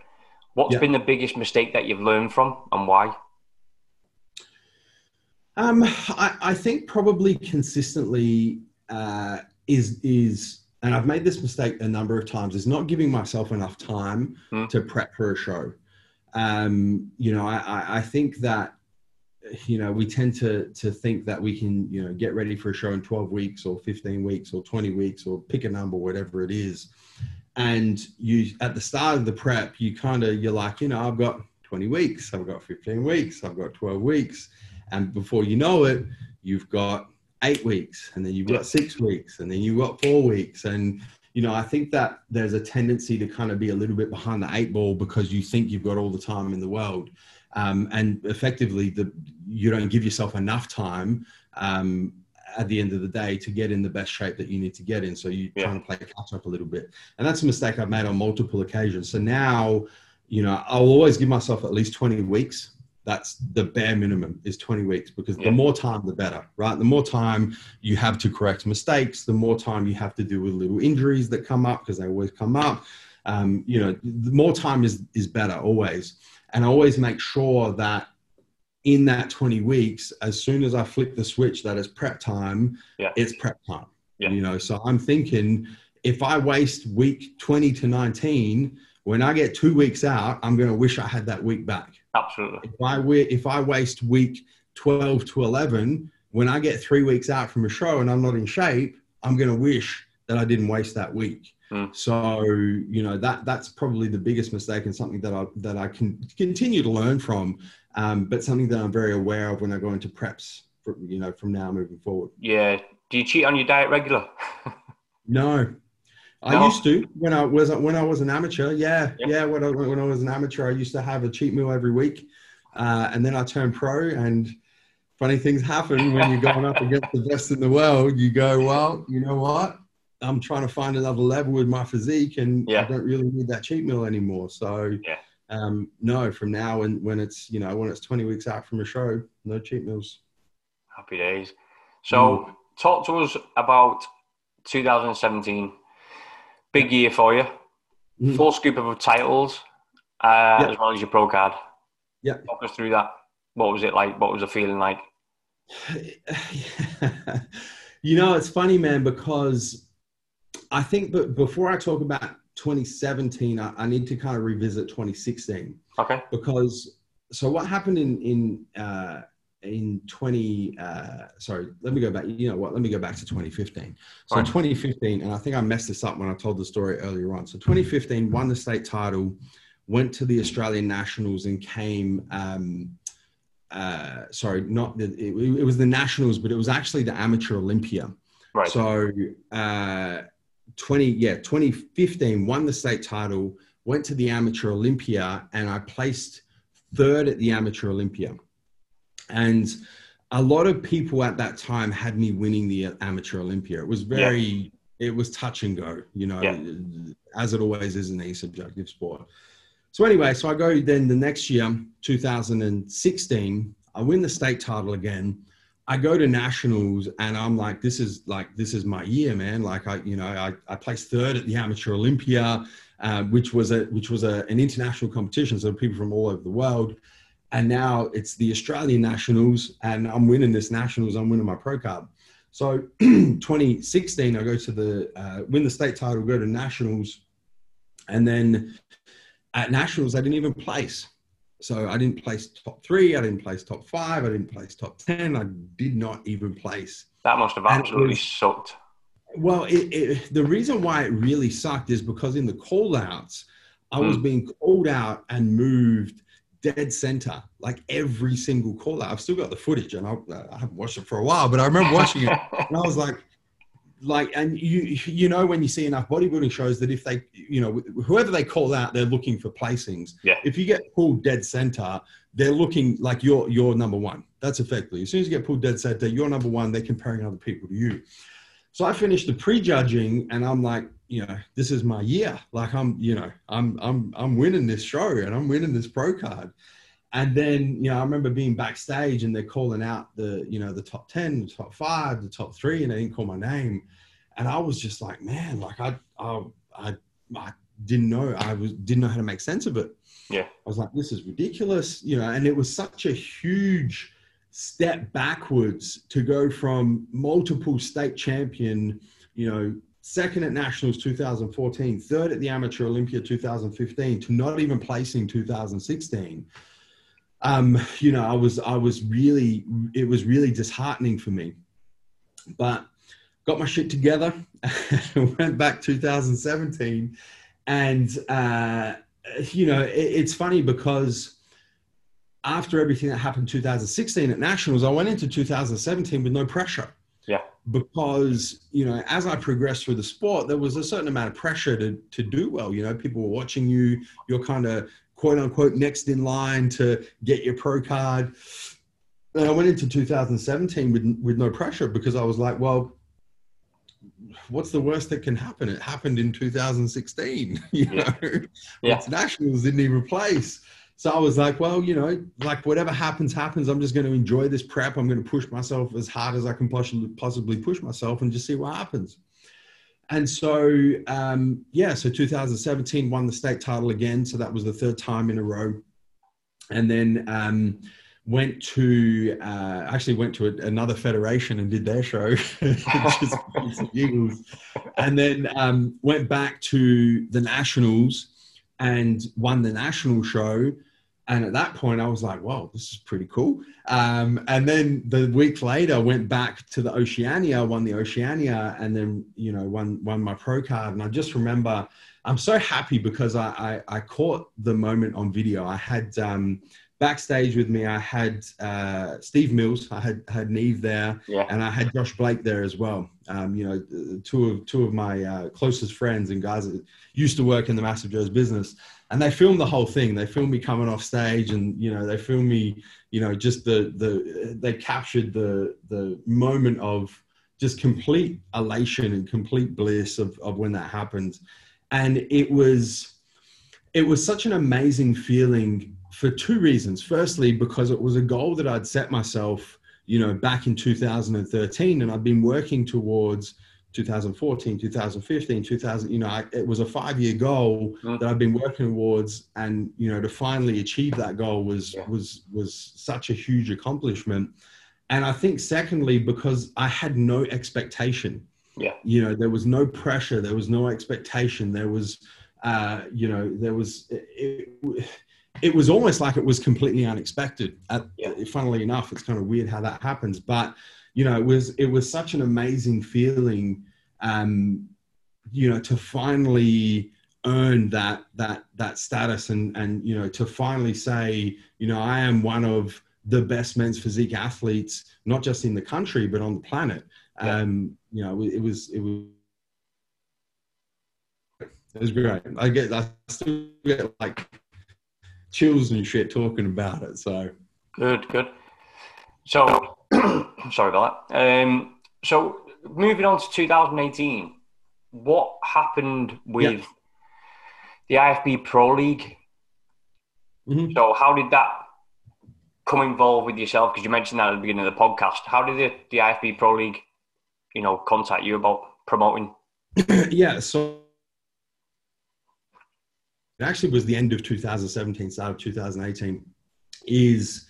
what's yep. been the biggest mistake that you've learned from, and why? Um, I, I think probably consistently uh, is is. And I've made this mistake a number of times, is not giving myself enough time mm. to prep for a show. Um, you know, I, I think that, you know, we tend to to think that we can, you know, get ready for a show in twelve weeks or fifteen weeks or twenty weeks or pick a number, whatever it is. And you, at the start of the prep, you kind of, you're like, you know, I've got twenty weeks, I've got fifteen weeks, I've got twelve weeks. And before you know it, you've got eight weeks, and then you've got six weeks, and then you've got four weeks. And you know, I think that there's a tendency to kind of be a little bit behind the eight ball because you think you've got all the time in the world, um, and effectively the you don't give yourself enough time um, at the end of the day to get in the best shape that you need to get in. So you're yeah. trying to play catch up a little bit, and that's a mistake I've made on multiple occasions. So now, you know, I'll always give myself at least twenty weeks. That's the bare minimum, is twenty weeks, because yeah. the more time, the better, right? The more time you have to correct mistakes, the more time you have to deal with little injuries that come up, because they always come up. Um, you know, the more time is, is better always. And I always make sure that in that twenty weeks, as soon as I flick the switch that it's prep time, yeah. it's prep time, yeah. you know? So I'm thinking, if I waste week twenty to nineteen, when I get two weeks out, I'm going to wish I had that week back. Absolutely. If I, if I waste week twelve to eleven, when I get three weeks out from a show and I'm not in shape, I'm going to wish that I didn't waste that week. Mm. So, you know, that that's probably the biggest mistake, and something that I, that I can continue to learn from, um, but something that I'm very aware of when I go into preps, for, you know, from now moving forward. Yeah. Do you cheat on your diet regular? No. I no. used to when I was when I was an amateur. Yeah, yep. yeah. When I when I was an amateur, I used to have a cheat meal every week, uh, and then I turned pro. And funny things happen when you're going up against the best in the world. You go, well, you know what? I'm trying to find another level with my physique, and yeah. I don't really need that cheat meal anymore. So, yeah. um, no, from now and when it's you know when it's twenty weeks out from a show, no cheat meals. Happy days. So, mm. talk to us about two thousand seventeen. Big year for you. Mm. Full scoop of titles, uh, yep. as well as your pro card. Yeah. Talk us through that. What was it like? What was the feeling like? You know, it's funny, man, because I think but before I talk about twenty seventeen, I, I need to kind of revisit twenty sixteen. Okay. Because, so what happened in, in, uh, in twenty, uh, sorry, let me go back, you know what, let me go back to twenty fifteen. So right. twenty fifteen, and I think I messed this up when I told the story earlier on. So twenty fifteen, won the state title, went to the Australian Nationals and came, um, uh, sorry, not, the, it, it was the Nationals, but it was actually the Amateur Olympia. Right. So uh, twenty, yeah, twenty fifteen, won the state title, went to the Amateur Olympia, and I placed third at the Amateur Olympia. And a lot of people at that time had me winning the Amateur Olympia. It was very, yeah. it was touch and go, you know, yeah. as it always is in any subjective sport. So anyway, so I go then the next year, two thousand sixteen, I win the state title again. I go to nationals and I'm like, this is like, this is my year, man. Like I, you know, I, I placed third at the Amateur Olympia, uh, which was a, which was a, an international competition. So people from all over the world. And now it's the Australian Nationals and I'm winning this Nationals. I'm winning my pro card. So twenty sixteen, I go to the, uh, win the state title, go to Nationals. And then at Nationals, I didn't even place. So I didn't place top three. I didn't place top five. I didn't place top ten. I did not even place. That must have absolutely was, sucked. Well, it, it, the reason why it really sucked is because in the call outs, I mm. was being called out and moved dead center, like every single call out. I've still got the footage and I, I haven't watched it for a while, but I remember watching it and I was like, like, and you, you know, when you see enough bodybuilding shows that if they, you know, whoever they call out, they're looking for placings. Yeah. If you get pulled dead center, they're looking like you're, you're number one. That's effectively, as soon as you get pulled dead center, you're number one, they're comparing other people to you. So I finished the prejudging and I'm like, you know, this is my year. Like I'm, you know, I'm, I'm, I'm winning this show and I'm winning this pro card. And then, you know, I remember being backstage and they're calling out the, you know, the top ten, the top five, the top three, and they didn't call my name. And I was just like, man, like I, I, I, I didn't know, I was, didn't know how to make sense of it. Yeah. I was like, this is ridiculous, you know, and it was such a huge step backwards to go from multiple state champion, you know, second at Nationals two thousand fourteen, third at the Amateur Olympia two thousand fifteen, to not even placing two thousand sixteen. Um, you know, I was, I was really, it was really disheartening for me, but got my shit together and went back two thousand seventeen. And, uh, you know, it, it's funny because after everything that happened two thousand sixteen at Nationals, I went into two thousand seventeen with no pressure. Yeah. Because, you know, as I progressed through the sport, there was a certain amount of pressure to, to do well. You know, people were watching you, you're kind of quote unquote next in line to get your pro card. And I went into two thousand seventeen with, with no pressure because I was like, well, what's the worst that can happen? It happened in two thousand sixteen, you know, yeah. Yeah. Nationals didn't even place. So I was like, well, you know, like whatever happens, happens. I'm just going to enjoy this prep. I'm going to push myself as hard as I can possibly push myself and just see what happens. And so, um, yeah, so two thousand seventeen won the state title again. So that was the third time in a row. And then um, went to, uh, actually went to a, another federation and did their show. Just and then um, went back to the Nationals and won the national show. And at that point, I was like, wow, this is pretty cool. Um, and then the week later, went back to the Oceania, won the Oceania, and then, you know, won, won my pro card. And I just remember, I'm so happy because I, I, I caught the moment on video. I had um, backstage with me, I had uh, Steve Mills, I had had Neve there, yeah. and I had Josh Blake there as well. Um, you know, two of two of my uh, closest friends and guys that used to work in the Massive Joe's business. And they filmed the whole thing. They filmed me coming off stage, and you know, they filmed me. You know, just the the they captured the the moment of just complete elation and complete bliss of of when that happened. And it was it was such an amazing feeling for two reasons. Firstly, because it was a goal that I'd set myself, you know, back in two thousand thirteen, and I'd been working towards two thousand fourteen, two thousand fifteen, two thousand, you know, I, it was a five-year goal that I've been working towards, and, you know, to finally achieve that goal was, yeah. was, was such a huge accomplishment. And I think secondly, because I had no expectation, yeah, you know, there was no pressure, there was no expectation. There was, uh, you know, there was, it, it, it was almost like it was completely unexpected. Uh, yeah. Funnily enough, it's kind of weird how that happens, but you know, it was, it was such an amazing feeling, um, you know, to finally earn that, that, that status and, and, you know, to finally say, you know, I am one of the best men's physique athletes, not just in the country, but on the planet. Yeah. Um, you know, it was, it was, it was great. I get, I still get like chills and shit talking about it. So good, good. So, sorry about that. Um, so moving on to two thousand eighteen, what happened with yep. the I F B B Pro League? Mm-hmm. So how did that come involved with yourself? Because you mentioned that at the beginning of the podcast. How did the, the I F B B Pro League, you know, contact you about promoting? yeah, so it actually was the end of two thousand seventeen, start of two thousand eighteen, is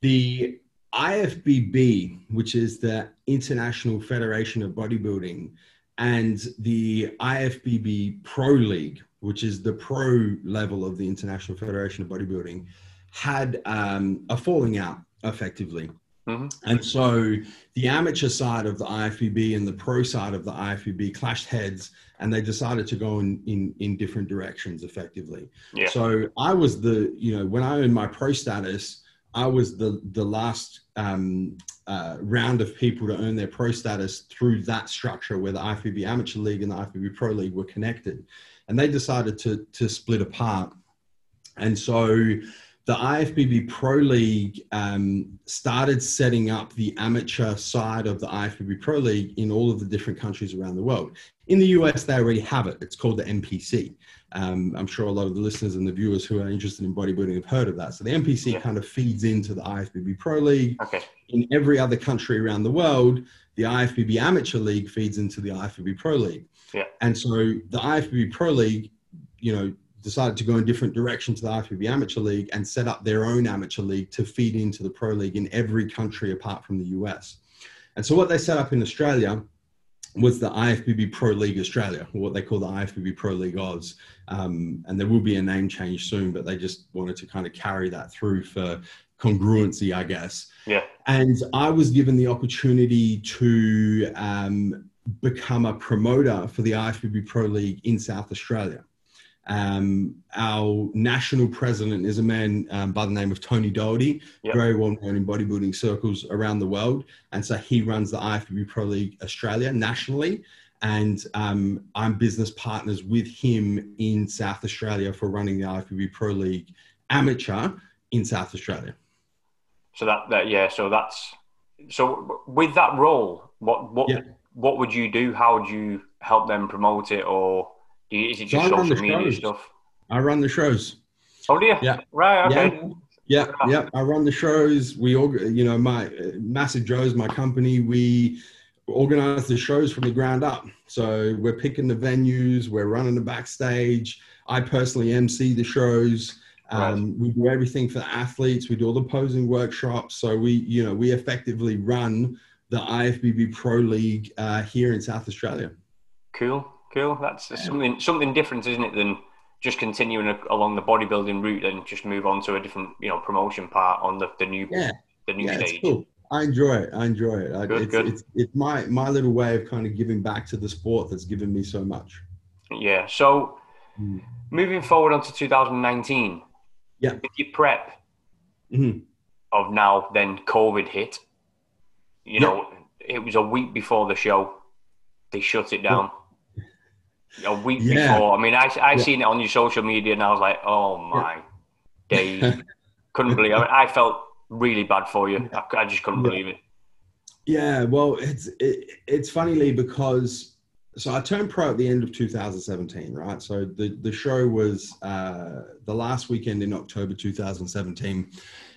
the I F B B, which is the International Federation of Bodybuilding, and the I F B B Pro League, which is the pro level of the International Federation of Bodybuilding, had um, a falling out effectively. Mm-hmm. And so the amateur side of the I F B B and the pro side of the I F B B clashed heads, and they decided to go in, in, in different directions effectively. Yeah. So I was the, you know, when I earned my pro status, I was the the last um, uh, round of people to earn their pro status through that structure where the I F B B Amateur League and the I F B B Pro League were connected. And they decided to to split apart. And so the I F B B Pro League um, started setting up the amateur side of the I F B B Pro League in all of the different countries around the world. In the U S, they already have it. It's called the N P C. Um, I'm sure a lot of the listeners and the viewers who are interested in bodybuilding have heard of that. So the N P C yeah. kind of feeds into the I F B B Pro League. Okay. In every other country around the world, the I F B B Amateur League feeds into the I F B B Pro League. Yeah. And so the I F B B Pro League, you know, decided to go in different directions to the I F B B Amateur League and set up their own amateur league to feed into the Pro League in every country apart from the U S. And so what they set up in Australia was the I F B B Pro League Australia, or what they call the I F B B Pro League Oz. Um, and there will be a name change soon, but they just wanted to kind of carry that through for congruency, I guess. Yeah. And I was given the opportunity to um, become a promoter for the I F B B Pro League in South Australia. Um, our national president is a man um, by the name of Tony Doherty, yep. very well known in bodybuilding circles around the world. And so he runs the I F B B Pro League Australia nationally. And um, I'm business partners with him in South Australia for running the I F B B Pro League amateur in South Australia. So that, that yeah, so that's, so with that role, what, what, yep. what would you do? How would you help them promote it, or? Is it just so social media stuff? I run the shows. Oh, do you? Yeah. Right, okay. Yeah, yeah, yeah. I run the shows. We, all, you know, my uh, Massive Joe's, my company, we organize the shows from the ground up. So we're picking the venues, we're running the backstage. I personally M C the shows. Um, right. We do everything for the athletes. We do all the posing workshops. So we, you know, we effectively run the I F B B Pro League uh, here in South Australia. Cool. Cool. That's something something different, isn't it, than just continuing a, along the bodybuilding route and just move on to a different, you know, promotion part on the, the new yeah. the new yeah, stage. It's cool. I enjoy it. I enjoy it. Good, it's, good. It's, it's my my little way of kind of giving back to the sport that's given me so much. Yeah. So mm. moving forward onto two thousand nineteen. Yeah. With your prep, mm-hmm. of now. Then COVID hit. You yeah. know, it was a week before the show. They shut it down. A week yeah. before. I mean, I, I yeah. seen it on your social media and I was like, oh my yeah. days. Couldn't believe it. I mean, I felt really bad for you. Yeah. I, I just couldn't yeah. believe it. Yeah, well, it's it, it's funny, Lee, because so I turned pro at the end of two thousand seventeen, right? So the, the show was uh, the last weekend in October two thousand seventeen.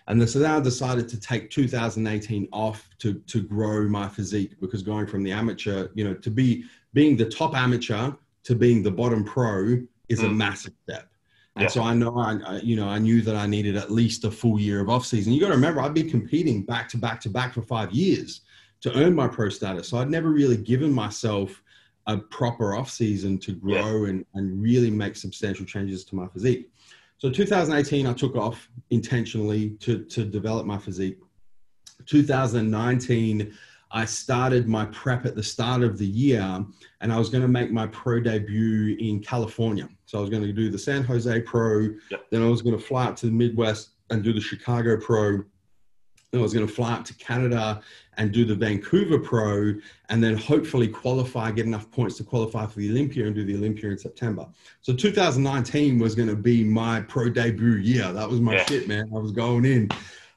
And the, so then I decided to take two thousand eighteen off to to grow my physique, because going from the amateur, you know, to be being the top amateur to being the bottom pro is mm. a massive step. And yeah. so I know, I, you know, I knew that I needed at least a full year of off season. You got to remember, I'd been competing back to back to back for five years to earn my pro status. So I'd never really given myself a proper off season to grow yeah. and, and really make substantial changes to my physique. So two thousand eighteen, I took off intentionally to, to develop my physique. two thousand nineteen, I started my prep at the start of the year, and I was going to make my pro debut in California. So I was going to do the San Jose Pro, yep. then I was going to fly up to the Midwest and do the Chicago Pro, then I was going to fly up to Canada and do the Vancouver Pro, and then hopefully qualify, get enough points to qualify for the Olympia and do the Olympia in September. So two thousand nineteen was going to be my pro debut year. That was my yeah. shit, man. I was going in.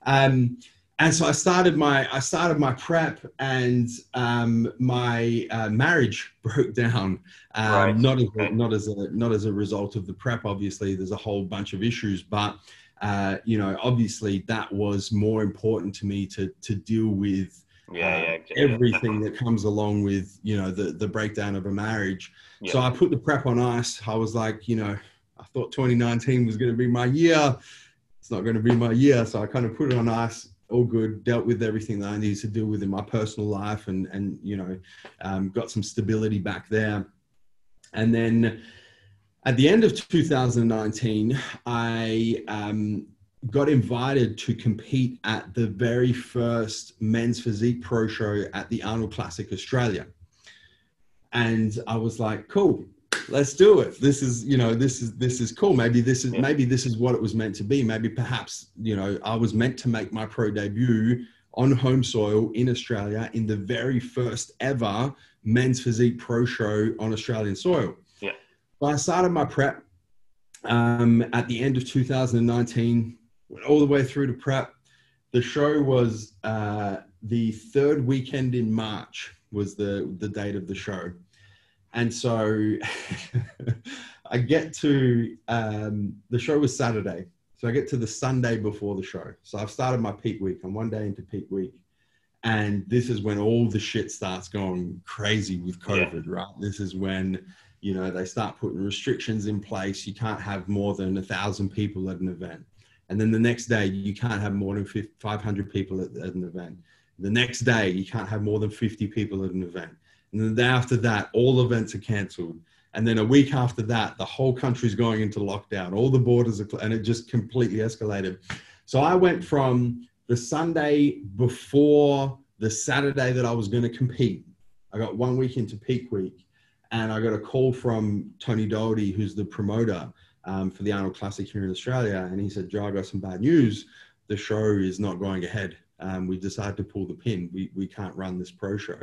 Um, and so I started my, I started my prep, and um, my uh, marriage broke down. Um, right. Not as, not as a, not as a result of the prep. Obviously there's a whole bunch of issues, but uh, you know, obviously that was more important to me to, to deal with Yeah, yeah, yeah. Um, everything that comes along with, you know, the, the breakdown of a marriage. Yeah. So I put the prep on ice. I was like, you know, I thought twenty nineteen was going to be my year. It's not going to be my year. So I kind of put it on ice, all good, dealt with everything that I needed to deal with in my personal life, and, and you know, um, got some stability back there. And then at the end of two thousand nineteen, I... Um, got invited to compete at the very first men's physique pro show at the Arnold Classic Australia. And I was like, cool, let's do it. This is, you know, this is, this is cool. Maybe this is, maybe this is what it was meant to be. Maybe perhaps, you know, I was meant to make my pro debut on home soil in Australia in the very first ever men's physique pro show on Australian soil. Yeah. So I started my prep um, at the end of two thousand nineteen, went all the way through to prep. The show was uh, the third weekend in March was the, the date of the show. And so I get to, um, the show was Saturday. So I get to the Sunday before the show. So I've started my peak week. I'm one day into peak week. And this is when all the shit starts going crazy with COVID, yeah. right? This is when, you know, they start putting restrictions in place. You can't have more than a thousand people at an event. And then the next day, you can't have more than five hundred people at, at an event. The next day, you can't have more than fifty people at an event. And then the day after that, all events are canceled. And then a week after that, the whole country's going into lockdown. All the borders are, and it just completely escalated. So I went from the Sunday before the Saturday that I was going to compete. I got one week into peak week, and I got a call from Tony Doherty, who's the promoter Um, for the Arnold Classic here in Australia. And he said, Joe, I got some bad news. The show is not going ahead. Um, we decided to pull the pin. We we can't run this pro show.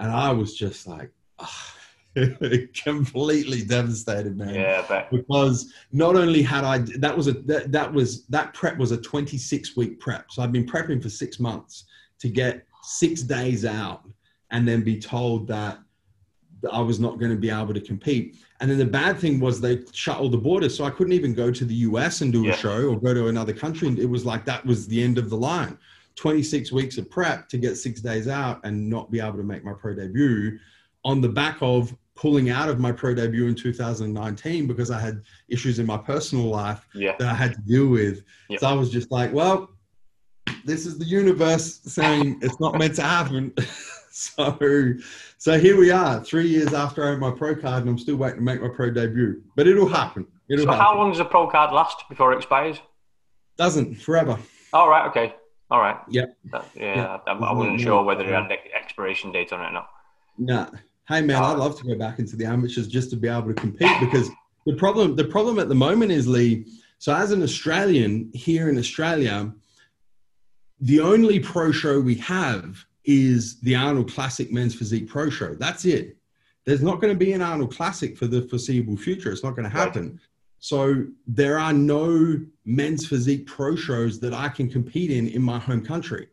And I was just like, oh, completely devastated, man. Yeah, but- because not only had I, that was a, that, that was, that prep was a twenty-six week prep. So I've been prepping for six months to get six days out and then be told that I was not going to be able to compete. And then the bad thing was they shut all the borders. So I couldn't even go to the U S and do yeah. a show or go to another country. And it was like, that was the end of the line. twenty-six weeks of prep to get six days out and not be able to make my pro debut on the back of pulling out of my pro debut in two thousand nineteen because I had issues in my personal life yeah. that I had to deal with. Yeah. So I was just like, well, this is the universe saying it's not meant to happen. So, so here we are, three years after I own my pro card, and I'm still waiting to make my pro debut. But it'll happen. It'll so happen. How long does a pro card last before it expires? Doesn't, forever. All right, okay. All right. Yep. That, yeah. Yeah, I, I wasn't yeah. sure whether it had an expiration date on it or not. No. Hey, man, I'd love to go back into the amateurs just to be able to compete, because the problem, the problem at the moment is, Lee, so as an Australian here in Australia – The only pro show we have is the Arnold Classic Men's Physique Pro Show. That's it. There's not going to be an Arnold Classic for the foreseeable future. It's not going to happen. Right. So there are no men's physique pro shows that I can compete in in my home country.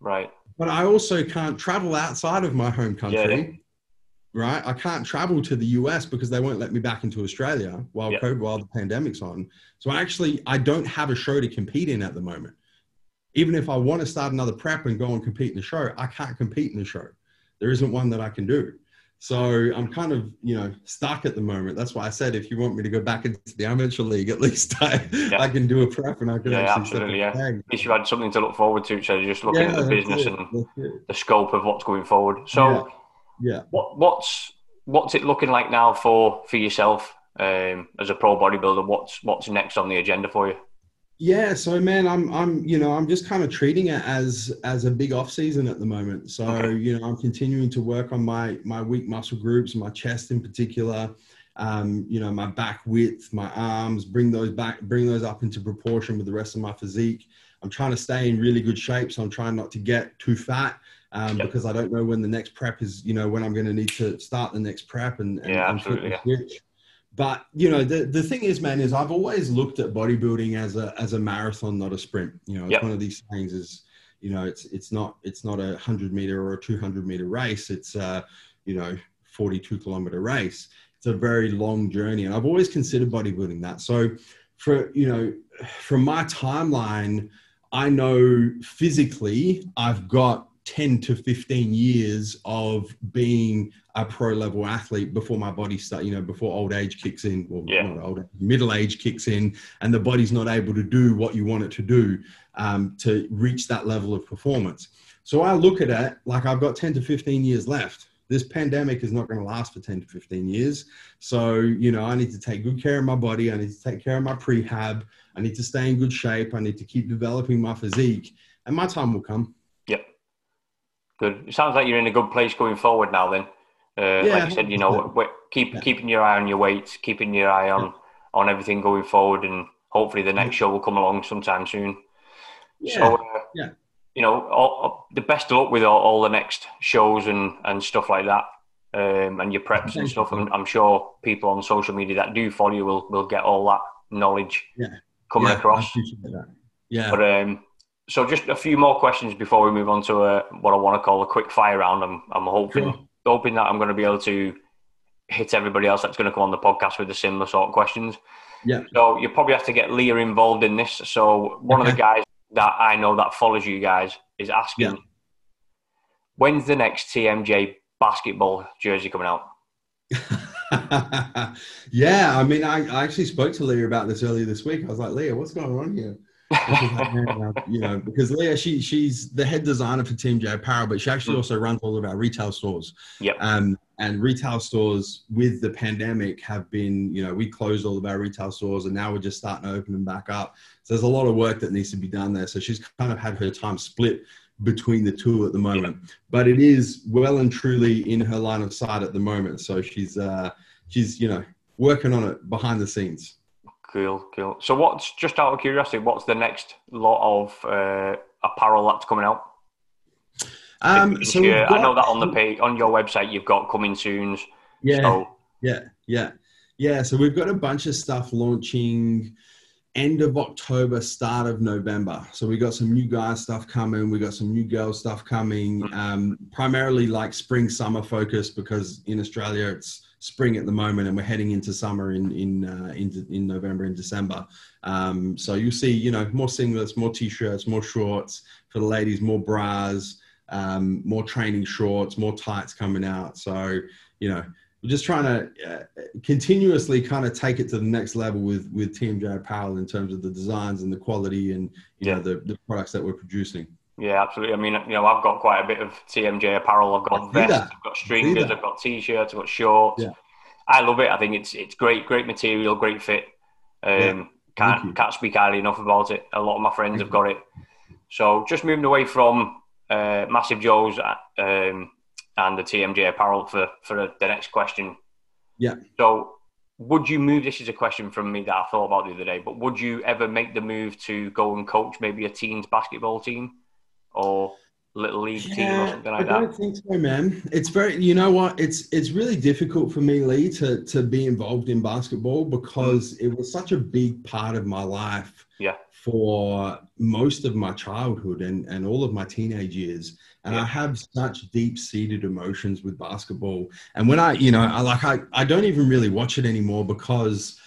Right. But I also can't travel outside of my home country. Yeah. Right. I can't travel to the U S because they won't let me back into Australia while yeah. COVID, while the pandemic's on. So I actually, I don't have a show to compete in at the moment. Even if I want to start another prep and go and compete in the show, I can't compete in the show. There isn't one that I can do. So I'm kind of, you know, stuck at the moment. That's why I said, if you want me to go back into the amateur league, at least I, yeah. I can do a prep and I can yeah, actually absolutely, yeah. At least you had something to look forward to. So you're just looking yeah, at the business it. and the scope of what's going forward. So yeah, yeah. What, what's, what's it looking like now for, for yourself um, as a pro bodybuilder? What's, what's next on the agenda for you? Yeah. So man, I'm, I'm, you know, I'm just kind of treating it as, as a big off season at the moment. So, okay. you know, I'm continuing to work on my, my weak muscle groups, my chest in particular, um, you know, my back width, my arms, bring those back, bring those up into proportion with the rest of my physique. I'm trying to stay in really good shape. So I'm trying not to get too fat um, yep. because I don't know when the next prep is, you know, when I'm going to need to start the next prep and, and, yeah, and absolutely, yeah. switch. But, you know, the, the thing is, man, is I've always looked at bodybuilding as a, as a marathon, not a sprint. You know, it's yep. one of these things is, you know, it's, it's not, it's not a hundred meter or a two hundred meter race. It's a, you know, forty-two kilometer race. It's a very long journey. And I've always considered bodybuilding that. So for, you know, from my timeline, I know physically I've got ten to fifteen years of being a pro level athlete before my body start, you know, before old age kicks in, or yeah. not old, middle age kicks in, and the body's not able to do what you want it to do um, to reach that level of performance. So I look at it like I've got ten to fifteen years left. This pandemic is not going to last for ten to fifteen years. So, you know, I need to take good care of my body. I need to take care of my prehab. I need to stay in good shape. I need to keep developing my physique, and my time will come. Good. It sounds like you're in a good place going forward now then. Uh, yeah, like you said, you know, keep, yeah. keeping your eye on your weight, keeping your eye on, yeah. on everything going forward, and hopefully the next show will come along sometime soon. Yeah. So, uh, yeah. you know, all, the best of luck with all, all the next shows and, and stuff like that um, and your preps Thank and stuff. And I'm sure people on social media that do follow you will, will get all that knowledge yeah. coming yeah, across. I appreciate that. Yeah. But, um, So just a few more questions before we move on to a, what I want to call a quick fire round. I'm, I'm hoping sure. hoping that I'm going to be able to hit everybody else that's going to come on the podcast with a similar sort of questions. Yeah. So you probably have to get Leah involved in this. So one okay. of the guys that I know that follows you guys is asking, yeah. when's the next T M J basketball jersey coming out? yeah, I mean, I, I actually spoke to Leah about this earlier this week. I was like, Leah, what's going on here? you know, because Leah, she she's the head designer for T M J Apparel, but she actually also runs all of our retail stores. Yep. Um, and retail stores with the pandemic have been, you know, we closed all of our retail stores, and now we're just starting to open them back up. So there's a lot of work that needs to be done there. So she's kind of had her time split between the two at the moment, yep. but it is well and truly in her line of sight at the moment. So she's uh, she's you know working on it behind the scenes. Cool, cool. So what's, just out of curiosity, what's the next lot of uh, apparel that's coming out? Um, so got, I know that on the page, on your website, you've got coming soon. Yeah, so. yeah, yeah. Yeah, so we've got a bunch of stuff launching end of October, start of November. So we got some new guys stuff coming. We got some new girl stuff coming, um, primarily like spring, summer focus, because in Australia it's spring at the moment, and we're heading into summer in in uh, in, in November and December. Um, so you'll see, you know, more singlets, more t-shirts, more shorts for the ladies, more bras, um, more training shorts, more tights coming out. So, you know, we're just trying to uh, continuously kind of take it to the next level with with T M J Apparel in terms of the designs and the quality and you yeah. know the, the products that we're producing. Yeah, absolutely. I mean, you know, I've got quite a bit of T M J apparel. I've got vests, I've got stringers, I've got T-shirts, I've got shorts. Yeah. I love it. I think it's it's great, great material, great fit. Um, yeah. Can't can't speak highly enough about it. A lot of my friends Thank have got it. So just moving away from uh, Massive Joe's um, and the T M J apparel for, for the next question. Yeah. So would you move, this is a question from me that I thought about the other day, but would you ever make the move to go and coach maybe a teens basketball team or little league yeah, team or something like that? I don't that? think so, man. It's very, you know what, it's it's really difficult for me, Lee, to, to be involved in basketball because it was such a big part of my life yeah. for most of my childhood and, and all of my teenage years. And yeah. I have such deep-seated emotions with basketball. And when I, you know, I like, I, I don't even really watch it anymore because,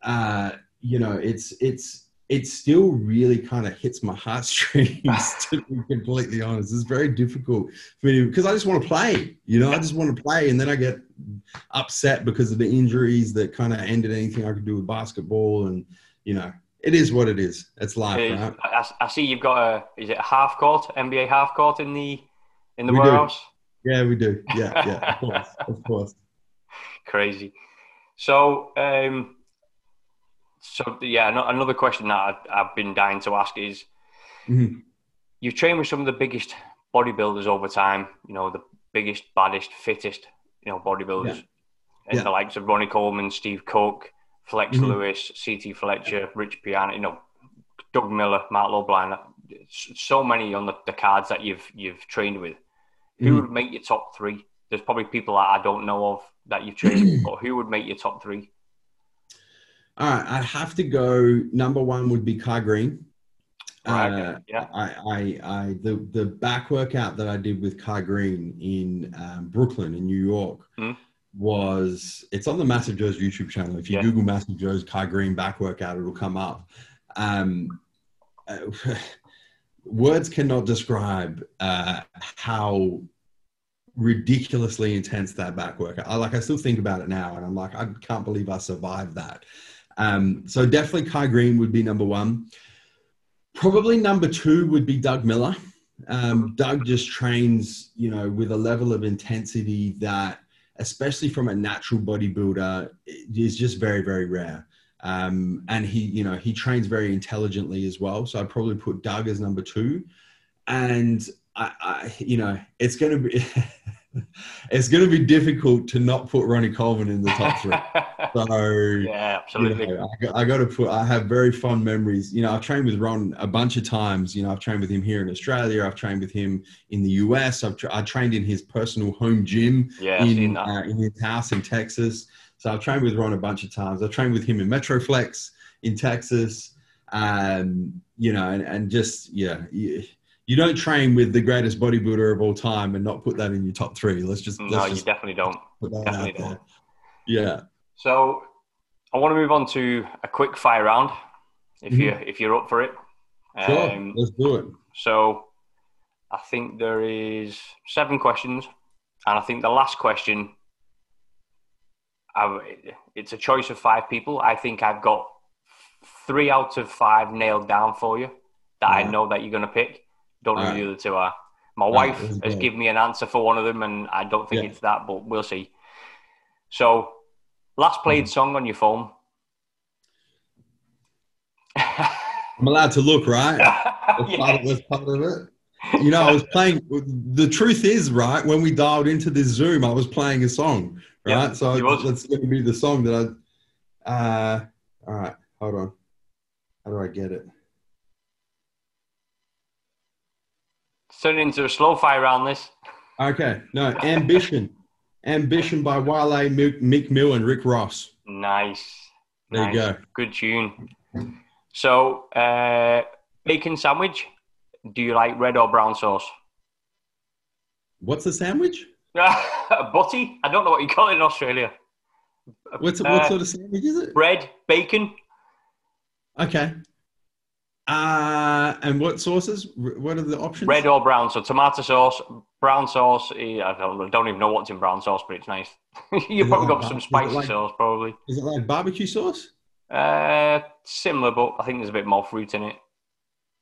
uh, you know, it's, it's, it still really kind of hits my heartstrings, to be completely honest. It's very difficult for me because I just want to play, you know, I just want to play. And then I get upset because of the injuries that kind of ended anything I could do with basketball. And, you know, it is what it is. It's life, it is. Right? I, I see you've got a, is it a half court, N B A half court in the, in the we warehouse? Do. Yeah, we do. Yeah, yeah, of course, of course. Crazy. So, um, So, yeah, no, another question that I've, I've been dying to ask is, mm-hmm. you've trained with some of the biggest bodybuilders over time, you know, the biggest, baddest, fittest, you know, bodybuilders. Yeah. And yeah. the likes of Ronnie Coleman, Steve Cook, Flex mm-hmm. Lewis, C T Fletcher, Rich Piana, you know, Doug Miller, Mark Lobliner, so many on the, the cards that you've you've trained with. Mm-hmm. Who would make your top three? There's probably people that I don't know of that you've trained with, but who would make your top three? All right, I'd have to go. Number one would be Kai Greene. Right, okay. Yeah. Uh, I, I, I, the the back workout that I did with Kai Greene in um, Brooklyn, in New York, mm. was it's on the Massive Joe's YouTube channel. If you yeah. Google Massive Joe's Kai Greene back workout, it'll come up. Um, uh, words cannot describe uh, how ridiculously intense that back workout. I like. I still think about it now, and I'm like, I can't believe I survived that. Um, so definitely Kai Greene would be number one. Probably number two would be Doug Miller. Um, Doug just trains, you know, with a level of intensity that, especially from a natural bodybuilder, is just very, very rare. Um, and he, you know, he trains very intelligently as well. So I'd probably put Doug as number two. And I, I you know, it's going to be... It's going to be difficult to not put Ronnie Coleman in the top three. So yeah, absolutely. You know, I, I got to put. I have very fond memories. You know, I've trained with Ron a bunch of times. You know, I've trained with him here in Australia. I've trained with him in the U S. I've tra- I trained in his personal home gym yeah, in uh, in his house in Texas. So I've trained with Ron a bunch of times. I've trained with him in Metroflex in Texas. Um, you know, and, and just yeah. yeah. You don't train with the greatest bodybuilder of all time and not put that in your top three. Let's just let's no, just you definitely don't. Definitely don't. There. Yeah. So I want to move on to a quick fire round, if mm-hmm. you if you're up for it. Sure. Um, let's do it. So I think there is seven questions, and I think the last question, I, it's a choice of five people. I think I've got three out of five nailed down for you that yeah. I know that you're going to pick. Don't know who the other two are. My wife has given me an answer for one of them, and I don't think yeah. it's that, but we'll see. So, last played mm. song on your phone. I'm allowed to look, right? That's yes. part, of, part of it. You know, I was playing. The truth is, right, when we dialed into this Zoom, I was playing a song, right? Yeah, so, I, that's going to be the song that I... Uh, all right, hold on. How do I get it? Turn into a slow fire round this. Okay. No, Ambition. Ambition by Wale, Meek Mill, and Rick Ross. Nice. There nice. you go. Good tune. So, uh, bacon sandwich. Do you like red or brown sauce? What's a sandwich? A butty. I don't know what you call it in Australia. What's, uh, what sort of sandwich is it? Bread, bacon. Okay. Uh, and what sauces? What are the options? Red or brown. So tomato sauce, brown sauce. I don't, I don't even know what's in brown sauce, but it's nice. You've probably got like, some spicy like, sauce, probably. Is it like barbecue sauce? Uh, similar, but I think there's a bit more fruit in it.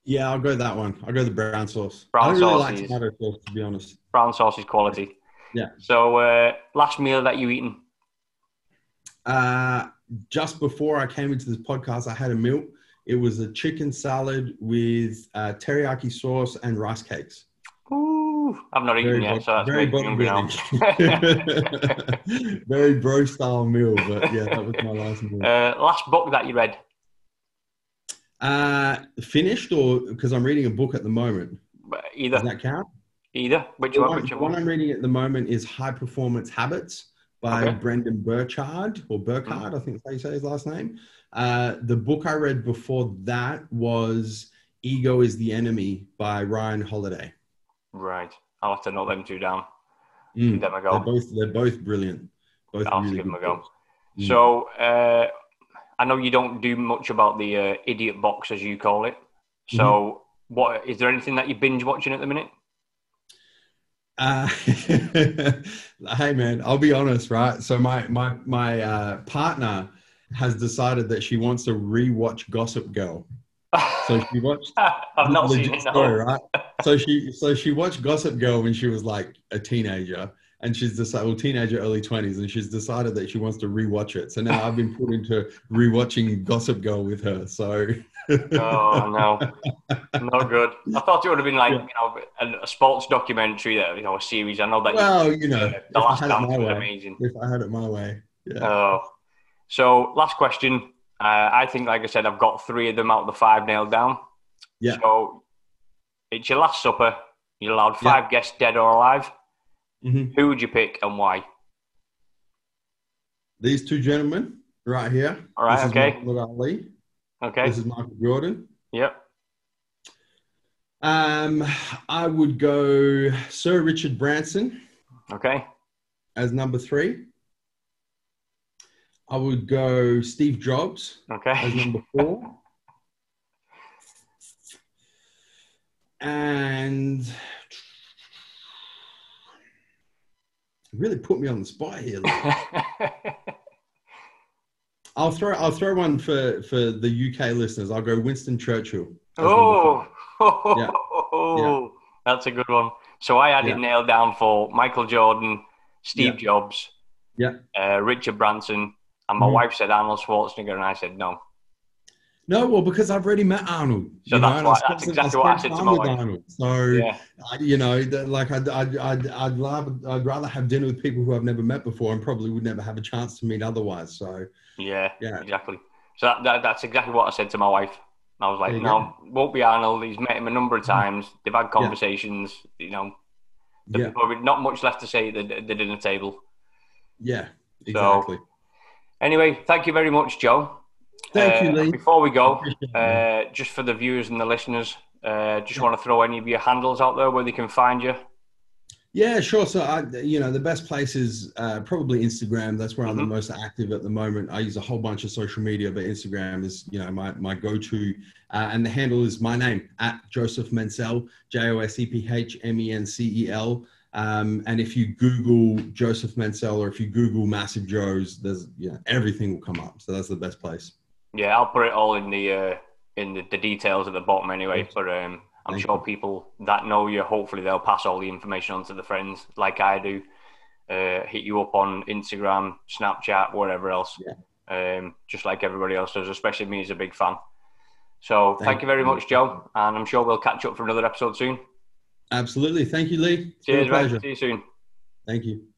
Yeah, I'll go that one. I'll go the brown sauce. Brown I don't really like tomato sauce, to be honest. Brown sauce is quality. Yeah. So, uh, last meal that you eaten? Uh, just before I came into this podcast, I had a meal. It was a chicken salad with uh, teriyaki sauce and rice cakes. Ooh, Whew, I've not eaten very yet, so that's very hungry now. Very bro-style meal, but yeah, that was my last meal. Uh, last book that you read? Uh, finished or because I'm reading a book at the moment. Either. Does that count? Either. Which the one? One, which one I'm reading at the moment is High Performance Habits by okay. Brendon Burchard or Burchard, mm. I think that's how you say his last name. Uh, the book I read before that was Ego is the Enemy by Ryan Holiday. Right. I'll have to note them two down. Mm. Them a go. They're both, they're both brilliant. Both I'll really give them a go. Mm. So, uh, I know you don't do much about the uh, idiot box, as you call it. So, mm-hmm. what is there anything that you binge watching at the minute? Uh, hey, man, I'll be honest, right? So, my my my uh, partner has decided that she wants to rewatch Gossip Girl. So she watched. I've not seen it. Story, right? So she so she watched Gossip Girl when she was like a teenager. And she's decided, well, teenager, early twenties, and she's decided that she wants to rewatch it. So now I've been put into rewatching Gossip Girl with her. So, oh no, not good. I thought it would have been like yeah. you know a, a sports documentary, that you know a series. I know that. Well, you know, the last time was amazing. If I had it my way, yeah. Oh, so last question. Uh, I think, like I said, I've got three of them out of the five nailed down. Yeah. So it's your last supper. You're allowed five yeah. guests, dead or alive. Mm-hmm. Who would you pick and why? These two gentlemen right here. All right, this okay. This is Muhammad Ali. Okay. This is Michael Jordan. Yep. Um, I would go Sir Richard Branson. Okay. As number three. I would go Steve Jobs. Okay. As number four. And... really put me on the spot here. I'll throw I'll throw one for, for the U K listeners. I'll go Winston Churchill. Oh, yeah. Yeah. That's a good one. So I had yeah. it nailed down for Michael Jordan, Steve yeah. Jobs, yeah, uh, Richard Branson, and my mm-hmm. wife said Arnold Schwarzenegger, and I said no. No, well, because I've already met Arnold. So you that's, know, what, that's exactly what I said to my wife. Arnold, so, yeah. I, you know, like I'd, I'd, I'd, I'd, rather, I'd rather have dinner with people who I've never met before and probably would never have a chance to meet otherwise. So, yeah, yeah. exactly. So that, that, that's exactly what I said to my wife. I was like, no, go. won't be Arnold. He's met him a number of times. They've had conversations, yeah. you know. There's yeah. probably not much left to say at the, the dinner table. Yeah, exactly. So, anyway, thank you very much, Joe. Thank you, Lee. Uh, before we go, uh, just for the viewers and the listeners, uh, just yeah. want to throw any of your handles out there where they can find you. Yeah, sure. So, I, you know, the best place is uh, probably Instagram. That's where mm-hmm. I'm the most active at the moment. I use a whole bunch of social media, but Instagram is, you know, my, my go-to. Uh, and the handle is my name, at Joseph Mencel, J O S E P H M E N C E L. Um, and if you Google Joseph Mencel or if you Google Massive Joe's, there's, you know, everything will come up. So that's the best place. Yeah, I'll put it all in the uh, in the, the details at the bottom anyway. But um, I'm Thank sure you. people that know you, hopefully they'll pass all the information on to the friends like I do. Uh, hit you up on Instagram, Snapchat, whatever else. Yeah. Um, just like everybody else does, especially me as a big fan. So thank, thank you very much, Joe. And I'm sure we'll catch up for another episode soon. Absolutely. Thank you, Lee. It's Cheers, been a pleasure. Mate. See you soon. Thank you.